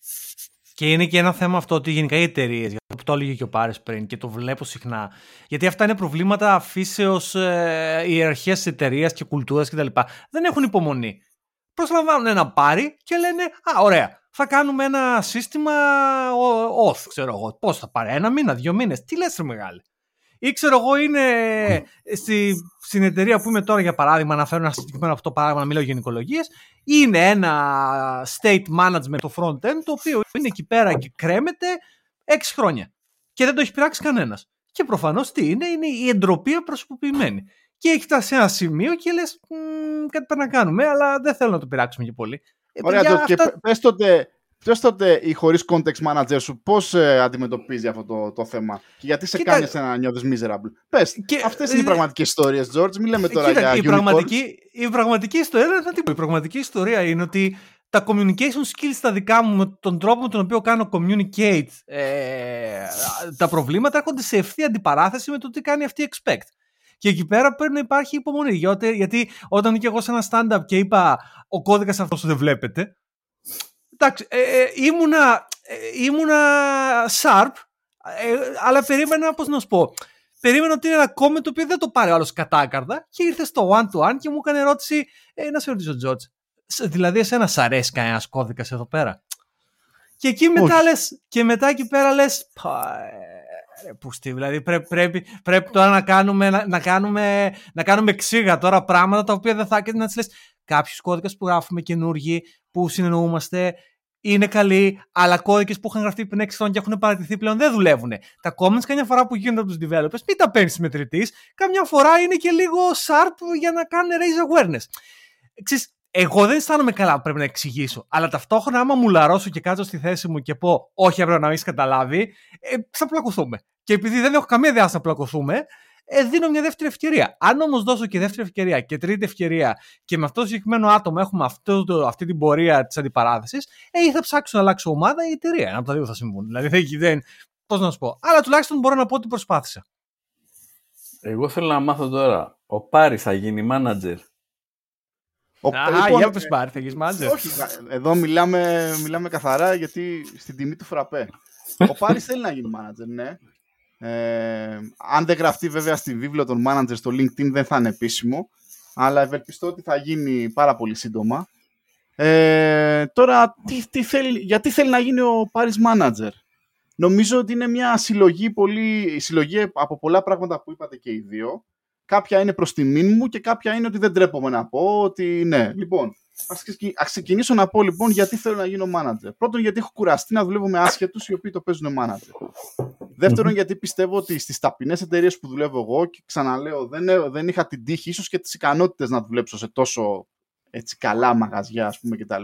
Και είναι και ένα θέμα αυτό ότι γενικά οι εταιρείες, για το έλεγε και ο Πάρης πριν και το βλέπω συχνά, γιατί αυτά είναι προβλήματα αφήσεως ε, ιεραρχίας εταιρείας και κουλτούρας κτλ. Δεν έχουν υπομονή. Προσλαμβάνουν ένα πάρη και λένε, α, ωραία, θα κάνουμε ένα σύστημα off, ξέρω εγώ. Πώς θα πάρει, ένα μήνα, δύο μήνες, τι λες, ρε μεγάλη? Ή ξέρω εγώ είναι στη, στην εταιρεία που είμαι τώρα, για παράδειγμα, να φέρω ένα συγκεκριμένο αυτό παράδειγμα, να μιλάω γενικολογίες, είναι ένα state management, το front-end, το οποίο είναι εκεί πέρα και κρέμεται έξι χρόνια. Και δεν το έχει πειράξει κανένας. Και προφανώς τι είναι, είναι η εντροπία προσωποποιημένη. Και έχει φτάσει σε ένα σημείο και λες, κάτι πρέπει να κάνουμε, αλλά δεν θέλω να το πειράξουμε και πολύ. Ωραία, Ντόφ, και πες τότε, πες τότε οι χωρίς context manager σου πώς ε, αντιμετωπίζει αυτό το, το θέμα και γιατί σε κοίτα, κάνεις να νιώθεις miserable. Πες, και, αυτές είναι οι πραγματικές ιστορίες, George, μην λέμε τώρα κοίτα, για unicorns. Πραγματική, η πραγματική ιστορία δεν θα την πω. Η πραγματική ιστορία είναι ότι τα communication skills τα δικά μου, με τον τρόπο με τον οποίο κάνω communicate ε, τα προβλήματα, έρχονται σε ευθεία αντιπαράθεση με το τι κάνει αυτή η expect. Και εκεί πέρα πρέπει να υπάρχει υπομονή. Γιατί, γιατί όταν και εγώ σε ένα stand-up και είπα ο κώδικας αυτός δεν βλέπετε. Εντάξει, ε, ε, ήμουνα, ε, ήμουνα sharp, ε, αλλά περίμενα, πώς να σου πω, περίμενα ότι είναι ένα comment το οποίο δεν το πάρει ο άλλος κατάκαρδα και ήρθε στο one-to-one και μου έκανε ερώτηση, ε, να σε ρωτήσω, Τζότζ, δηλαδή εσένα σ' αρέσει κανένας κώδικας εδώ πέρα? Και εκεί μετά, λες, και μετά εκεί πέρα λες, πουστή, δηλαδή πρέπει, πρέπει, πρέπει τώρα να κάνουμε, να, να κάνουμε, να κάνουμε ξύγα τώρα πράγματα τα οποία δεν θα έρχεται να τις λες. Κάποιους κώδικες που γράφουμε καινούργοι, που συνεννοούμαστε, είναι καλοί, αλλά κώδικες που είχαν γραφτεί πριν έξι χρόνια και έχουν παρατηθεί πλέον δεν δουλεύουν. Τα comments καμιά φορά που γίνονται από τους developers, μην τα παίρνεις μετρητής, καμιά φορά είναι και λίγο sharp για να κάνουν raise awareness. Ξέρεις, εγώ δεν αισθάνομαι καλά, πρέπει να εξηγήσω. Αλλά ταυτόχρονα, άμα μου λαρώσω και κάτσω στη θέση μου και πω, όχι, αύριο να μην καταλάβει, ε, θα πλακωθούμε. Και επειδή δεν έχω καμία διάθεση να πλακωθούμε, ε, δίνω μια δεύτερη ευκαιρία. Αν όμως δώσω και δεύτερη ευκαιρία και τρίτη ευκαιρία και με αυτό το συγκεκριμένο άτομο έχουμε αυτό το, αυτή την πορεία της αντιπαράθεσης, ε, ή θα ψάξω να αλλάξω ομάδα ή εταιρεία. Ένα από τα δύο θα συμβούν. Δηλαδή, δεν. Πώς να σου πω. Αλλά τουλάχιστον μπορώ να πω ότι προσπάθησα. Εγώ θέλω να μάθω τώρα. Ο Πάρης θα γίνει manager? Α, για πες Πάρη, θα γίνεις μάντζερ? Όχι, εδώ μιλάμε, μιλάμε καθαρά γιατί στην τιμή του φραπέ. Ο Πάρης θέλει να γίνει μάνατζερ, ναι. Ε, αν δεν γραφτεί βέβαια στη βίβλο των μάνατζερ στο LinkedIn δεν θα είναι επίσημο, αλλά ευελπιστώ ότι θα γίνει πάρα πολύ σύντομα. Ε, Ε, τώρα, τι, τι θέλει, γιατί θέλει να γίνει ο Paris Manager. Νομίζω ότι είναι μια συλλογή, πολύ, συλλογή από πολλά πράγματα που είπατε και οι δύο. Κάποια είναι προς τιμήν μου και κάποια είναι ότι δεν τρέπομαι να πω ότι ναι. Λοιπόν, ας ξεκινήσω να πω λοιπόν γιατί θέλω να γίνω manager. Πρώτον, γιατί έχω κουραστεί να δουλεύω με άσχετους οι οποίοι το παίζουν manager. Δεύτερον, γιατί πιστεύω ότι στις ταπεινές εταιρείες που δουλεύω εγώ, και ξαναλέω, δεν, δεν είχα την τύχη, ίσως και τις ικανότητες να δουλέψω σε τόσο έτσι, καλά μαγαζιά, ας πούμε, κτλ.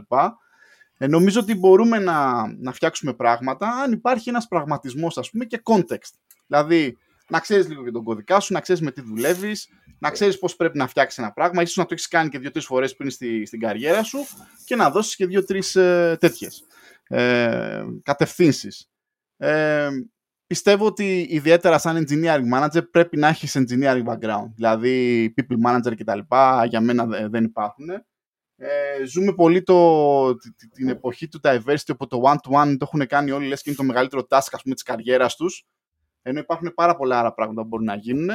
Ε, νομίζω ότι μπορούμε να, να φτιάξουμε πράγματα αν υπάρχει ένας πραγματισμός, ας πούμε, και context. Δηλαδή, να ξέρεις λίγο και τον κωδικά σου, να ξέρεις με τι δουλεύεις, να ξέρεις πώς πρέπει να φτιάξεις ένα πράγμα, ίσως να το έχεις κάνει και δύο-τρεις φορές πριν στη, στην καριέρα σου και να δώσεις και δύο-τρεις ε, τέτοιες ε, κατευθύνσεις. Ε, πιστεύω ότι ιδιαίτερα σαν engineering manager πρέπει να έχεις engineering background, δηλαδή people manager κτλ. Για μένα δεν υπάρχουν. Ε, ζούμε πολύ το, την εποχή του diversity, όπου το one-to-one το έχουν κάνει όλοι, λες και είναι το μεγαλύτερο task, ας πούμε, της καριέρας τους. Ενώ υπάρχουν πάρα πολλά άλλα πράγματα που μπορούν να γίνουν.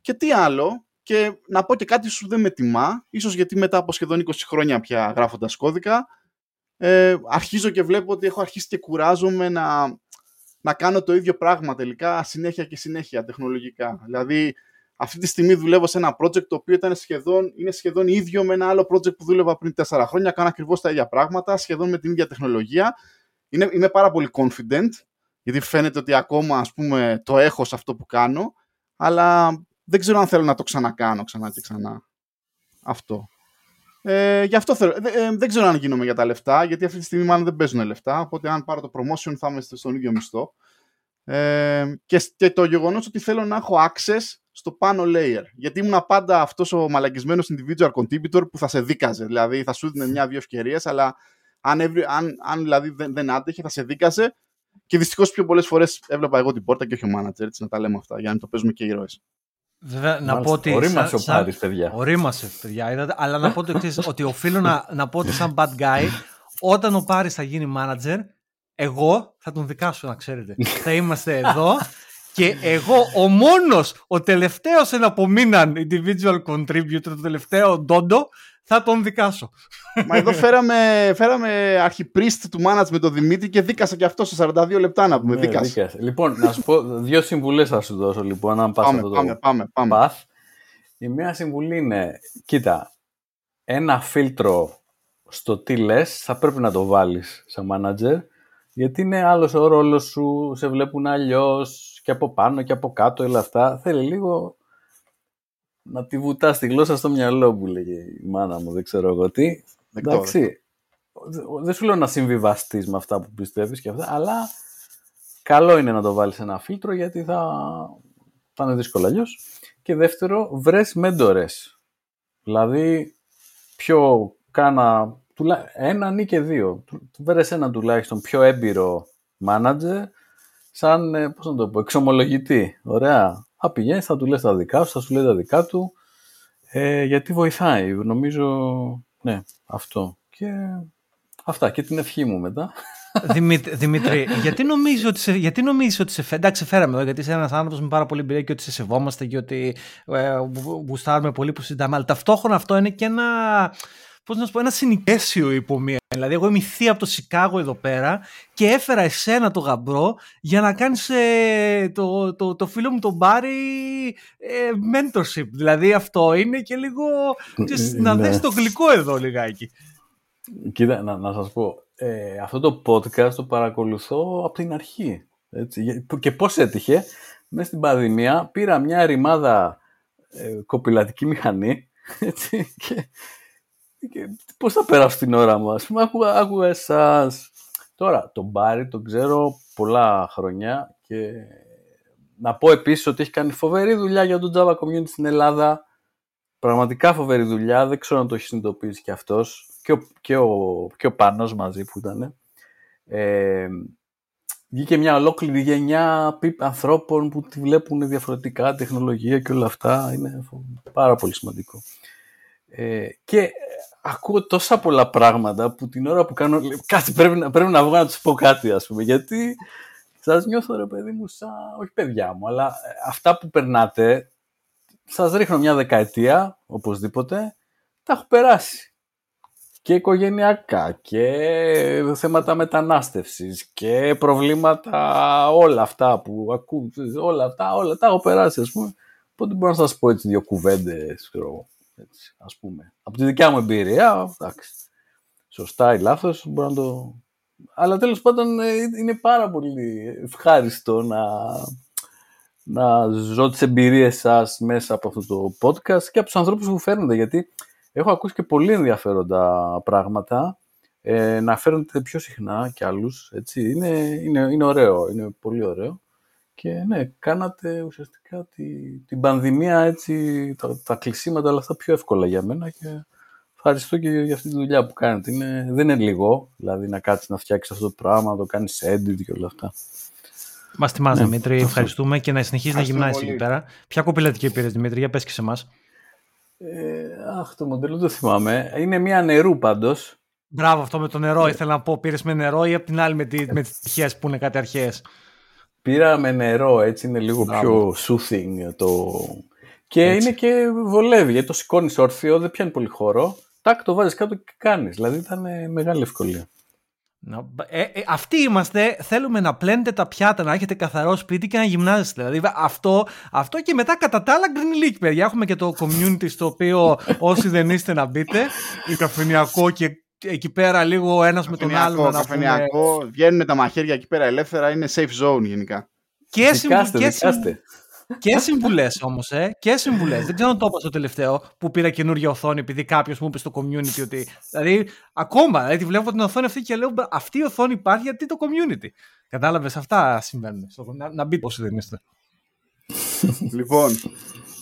Και τι άλλο, και να πω και κάτι που δεν με τιμά, ίσως γιατί μετά από σχεδόν είκοσι χρόνια πια γράφοντας κώδικα, ε, αρχίζω και βλέπω ότι έχω αρχίσει και κουράζομαι να, να κάνω το ίδιο πράγμα τελικά συνέχεια και συνέχεια τεχνολογικά. Δηλαδή, αυτή τη στιγμή δουλεύω σε ένα project το οποίο ήταν σχεδόν, είναι σχεδόν ίδιο με ένα άλλο project που δούλευα πριν τέσσερα χρόνια. Κάνω ακριβώς τα ίδια πράγματα, σχεδόν με την ίδια τεχνολογία. Είναι, είμαι πάρα πολύ confident. Γιατί φαίνεται ότι ακόμα, ας πούμε, το έχω σε αυτό που κάνω, αλλά δεν ξέρω αν θέλω να το ξανακάνω ξανά και ξανά αυτό. Ε, γι' αυτό θέλω. Ε, δεν ξέρω αν γίνομαι για τα λεφτά, γιατί αυτή τη στιγμή μάλλον δεν παίζουν λεφτά, οπότε αν πάρω το promotion θα είμαι στον ίδιο μισθό. Ε, και, και το γεγονός ότι θέλω να έχω access στο πάνω layer. Γιατί ήμουν πάντα αυτός ο μαλακισμένος individual contributor που θα σε δίκαζε. Δηλαδή θα σου δίνει μια-δύο ευκαιρίες, αλλά αν, αν, αν δηλαδή δεν, δεν άντεχε, θα σε δίκαζε. Και δυστυχώς πιο πολλές φορές έβλεπα εγώ την πόρτα και όχι ο manager, έτσι να τα λέμε αυτά, για να το παίζουμε και οι ήρωες. Βέβαια, να πω ότι. Ορίμασε ο Πάρης, παιδιά. Ορίμασε, παιδιά, είδατε. Αλλά να πω το εξής, ότι οφείλω να, να πω ότι, σαν bad guy, όταν ο Πάρης θα γίνει manager, εγώ θα τον δικάσω, να ξέρετε. Θα είμαστε εδώ και εγώ ο μόνος, ο τελευταίος εναπομείναν individual contributor, το τελευταίο ντόντο, θα τον δικάσω. Μα εδώ φέραμε, φέραμε αρχιπρίστη του management με τον Δημήτρη και δίκασα και αυτό σε σαράντα δύο λεπτά να πούμε. Ναι, δίκασε. Δίκασε. Λοιπόν, να σου πω δύο συμβουλές θα σου δώσω λοιπόν. Αν πας πάμε, αυτό πάμε, το πάμε, πάμε. Πας. Η μία συμβουλή είναι, κοίτα, ένα φίλτρο στο τι λες θα πρέπει να το βάλεις σε manager, γιατί είναι άλλος ο ρόλος σου, σε βλέπουν αλλιώς και από πάνω και από κάτω, όλα αυτά. Θέλει λίγο να τη βουτάς τη γλώσσα στο μυαλό που λέγε η μάνα μου, δεν ξέρω εγώ τι. Εντάξει, δεν σου λέω να συμβιβαστείς με αυτά που πιστεύεις και αυτά, αλλά καλό είναι να το βάλεις ένα φίλτρο, γιατί θα, θα είναι δύσκολο αλλιώς. Και δεύτερο, βρες μέντορες. Δηλαδή, πιο κάνα, τουλά, έναν ή και δύο. Βρες έναν τουλάχιστον πιο έμπειρο manager, σαν, πώς να το πω, εξομολογητή. Ωραία. Θα πηγαίνεις, θα του λες τα δικά σου, θα σου λέει τα δικά του, ε, γιατί βοηθάει, νομίζω, ναι, αυτό. Και αυτά, και την ευχή μου μετά. Δημήτρη, γιατί νομίζεις ότι σε, γιατί νομίζεις ότι σε, εντάξει, φέραμε εδώ, γιατί είσαι ένας άνθρωπος με πάρα πολύ εμπειρία και ότι σε σεβόμαστε και ότι ε, γουστάρουμε πολύ που συζητάμε, αλλά ταυτόχρονα αυτό είναι και ένα, πώς να σου πω, ένα συνοικέσιο υπομία. Δηλαδή, εγώ είμαι θεία από το Σικάγο εδώ πέρα και έφερα εσένα το γαμπρό για να κάνεις ε, το, το, το φίλο μου τον Μπάρι ε, mentorship. Δηλαδή, αυτό είναι και λίγο. Ξέρεις, να δες το γλυκό εδώ λιγάκι. Κοίτα, να, να σας πω. Ε, αυτό το podcast το παρακολουθώ από την αρχή. Έτσι. Και πώς έτυχε, μέσα στην πανδημία πήρα μια ρημάδα ε, κοπηλατική μηχανή. Έτσι, και... πώς θα πέρασε την ώρα μου, ας πούμε, άκουγα, άκουγα εσάς. Τώρα, τον Μπάρι τον ξέρω πολλά χρόνια και να πω επίσης ότι έχει κάνει φοβερή δουλειά για τον Java Community στην Ελλάδα. Πραγματικά φοβερή δουλειά, δεν ξέρω αν το έχει συνειδητοποιήσει και αυτός και ο, και ο, και ο Πανός μαζί που ήταν. Ε, βγήκε μια ολόκληρη γενιά ανθρώπων που τη βλέπουν διαφορετικά, τεχνολογία και όλα αυτά. Είναι πάρα πολύ σημαντικό. Ε, και ακούω τόσα πολλά πράγματα που την ώρα που κάνω λέω, κάτι πρέπει να, πρέπει να βγω να τους πω κάτι, ας πούμε, γιατί σας νιώθω, ρε παιδί μου, σαν, όχι παιδιά μου, αλλά αυτά που περνάτε, σας ρίχνω μια δεκαετία, οπωσδήποτε, τα έχω περάσει. και οικογενειακά και θέματα μετανάστευσης και προβλήματα, όλα αυτά που ακούω, όλα αυτά, όλα τα έχω περάσει, ας πούμε. Οπότε μπορώ να σας πω έτσι δύο κουβέντες, ξέρω, έτσι, ας πούμε. Από τη δικιά μου εμπειρία, εντάξει, σωστά ή λάθος, μπορώ να το... Αλλά τέλος πάντων είναι πάρα πολύ ευχάριστο να, να ζω τις εμπειρίες σας μέσα από αυτό το podcast και από τους ανθρώπους που φέρνετε, γιατί έχω ακούσει και πολύ ενδιαφέροντα πράγματα, ε, να φέρνετε πιο συχνά κι άλλους, έτσι, είναι, είναι, είναι ωραίο, είναι πολύ ωραίο. Και ναι, κάνατε ουσιαστικά τη, την πανδημία, έτσι, τα, τα κλεισίματα, αλλά αυτά πιο εύκολα για μένα και ευχαριστώ και για αυτή τη δουλειά που κάνετε. Είναι, δεν είναι λίγο, δηλαδή να κάτσεις να φτιάξεις αυτό το πράγμα, να το κάνεις edit και όλα αυτά. Μας τιμάς, ναι, Δημήτρη, ευχαριστούμε και να συνεχίσεις να γυμνάσεις εκεί πέρα. Ποια κοπηλατική πήρες, Δημήτρη, για πες και σε εμάς. Ε, αχ, το μοντέλο το θυμάμαι. Είναι μια νερού πάντως. Μπράβο, αυτό με το νερό. Ε. Ήθελα να πω, πήρες με νερό ή απ' την άλλη με, τη, με τις πτυχές που είναι κάτι αρχαίες. Πήρα με νερό, έτσι είναι λίγο Μπράβο. πιο soothing το. Και έτσι. Είναι και βολεύει, γιατί το σηκώνεις όρθιο, δεν πιάνει πολύ χώρο. Τάκ, το βάζεις κάτω και κάνεις. Δηλαδή ήταν μεγάλη ευκολία. Ε, ε, αυτοί είμαστε. Θέλουμε να πλένετε τα πιάτα, να έχετε καθαρό σπίτι και να γυμνάζεστε. Δηλαδή αυτό, αυτό και μετά κατά τα άλλα Green Leaky, παιδιά. Έχουμε και το community στο οποίο όσοι δεν είστε να μπείτε. Η καφενειακό και εκεί πέρα λίγο ένας με τον άλλον. Καφενειακό, πούμε... βγαίνουν τα μαχαίρια εκεί πέρα ελεύθερα. Είναι safe zone γενικά. Και συμβουλές. Και συμβουλές όμως, ε, και συμβουλές. Δεν ξέρω αν το είπα στο τελευταίο που πήρα καινούργια οθόνη, επειδή κάποιος μου είπε στο community ότι. Δηλαδή, ακόμα, δηλαδή, βλέπω την οθόνη αυτή και λέω: αυτή η οθόνη υπάρχει γιατί το community. Κατάλαβες, αυτά συμβαίνουν. Να, να μπείτε όσοι δεν είστε. Λοιπόν,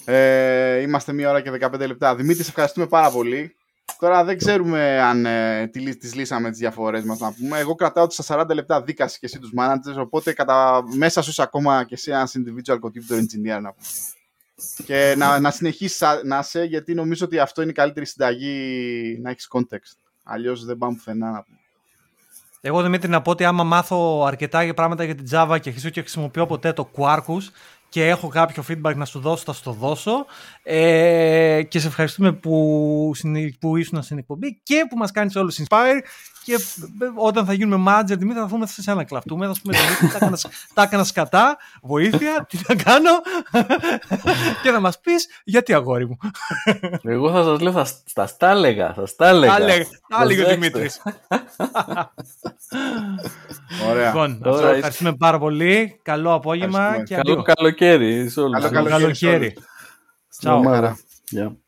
ε, είμαστε μία ώρα και δεκαπέντε λεπτά. Δημήτρη, σε ευχαριστούμε πάρα πολύ. Τώρα δεν ξέρουμε αν ε, τις λύσαμε τις διαφορές μας, να πούμε. Εγώ κρατάω ότι στα σαράντα λεπτά δίκαση και εσύ τους managers, οπότε κατά, μέσα σου είσαι ακόμα και εσύ ένας individual contributor engineer, να πούμε. Και να, να συνεχίσεις να είσαι, γιατί νομίζω ότι αυτό είναι η καλύτερη συνταγή, να έχεις context. Αλλιώς δεν πάμε πουθενά, να πούμε. Εγώ, Δημήτρη, να πω ότι άμα μάθω αρκετά πράγματα για την Java και χρησιμοποιώ ποτέ το Quarkus και έχω κάποιο feedback να σου δώσω, θα σου το δώσω. Ε, και σε ευχαριστούμε που, που ήσουν στην εκπομπή και που μας κάνεις όλους inspire. Και όταν θα γίνουμε manager, Δημήτρη, θα πούμε σε ένα κλαφτούμε. Θα σου πούμε, Δημήτρη, τα έκανα σκατά, βοήθεια, τι να κάνω. Και θα μας πεις, γιατί αγόρι μου. Εγώ θα σας λέω, θα στα έλεγα. Θα στα έλεγα. Τα έλεγε ο Δημήτρης. Ωραία. Λοιπόν, να σας ευχαριστούμε πάρα πολύ. Καλό απόγευμα. Καλό καλοκαίρι. Καλό καλοκαίρι. Τσάου.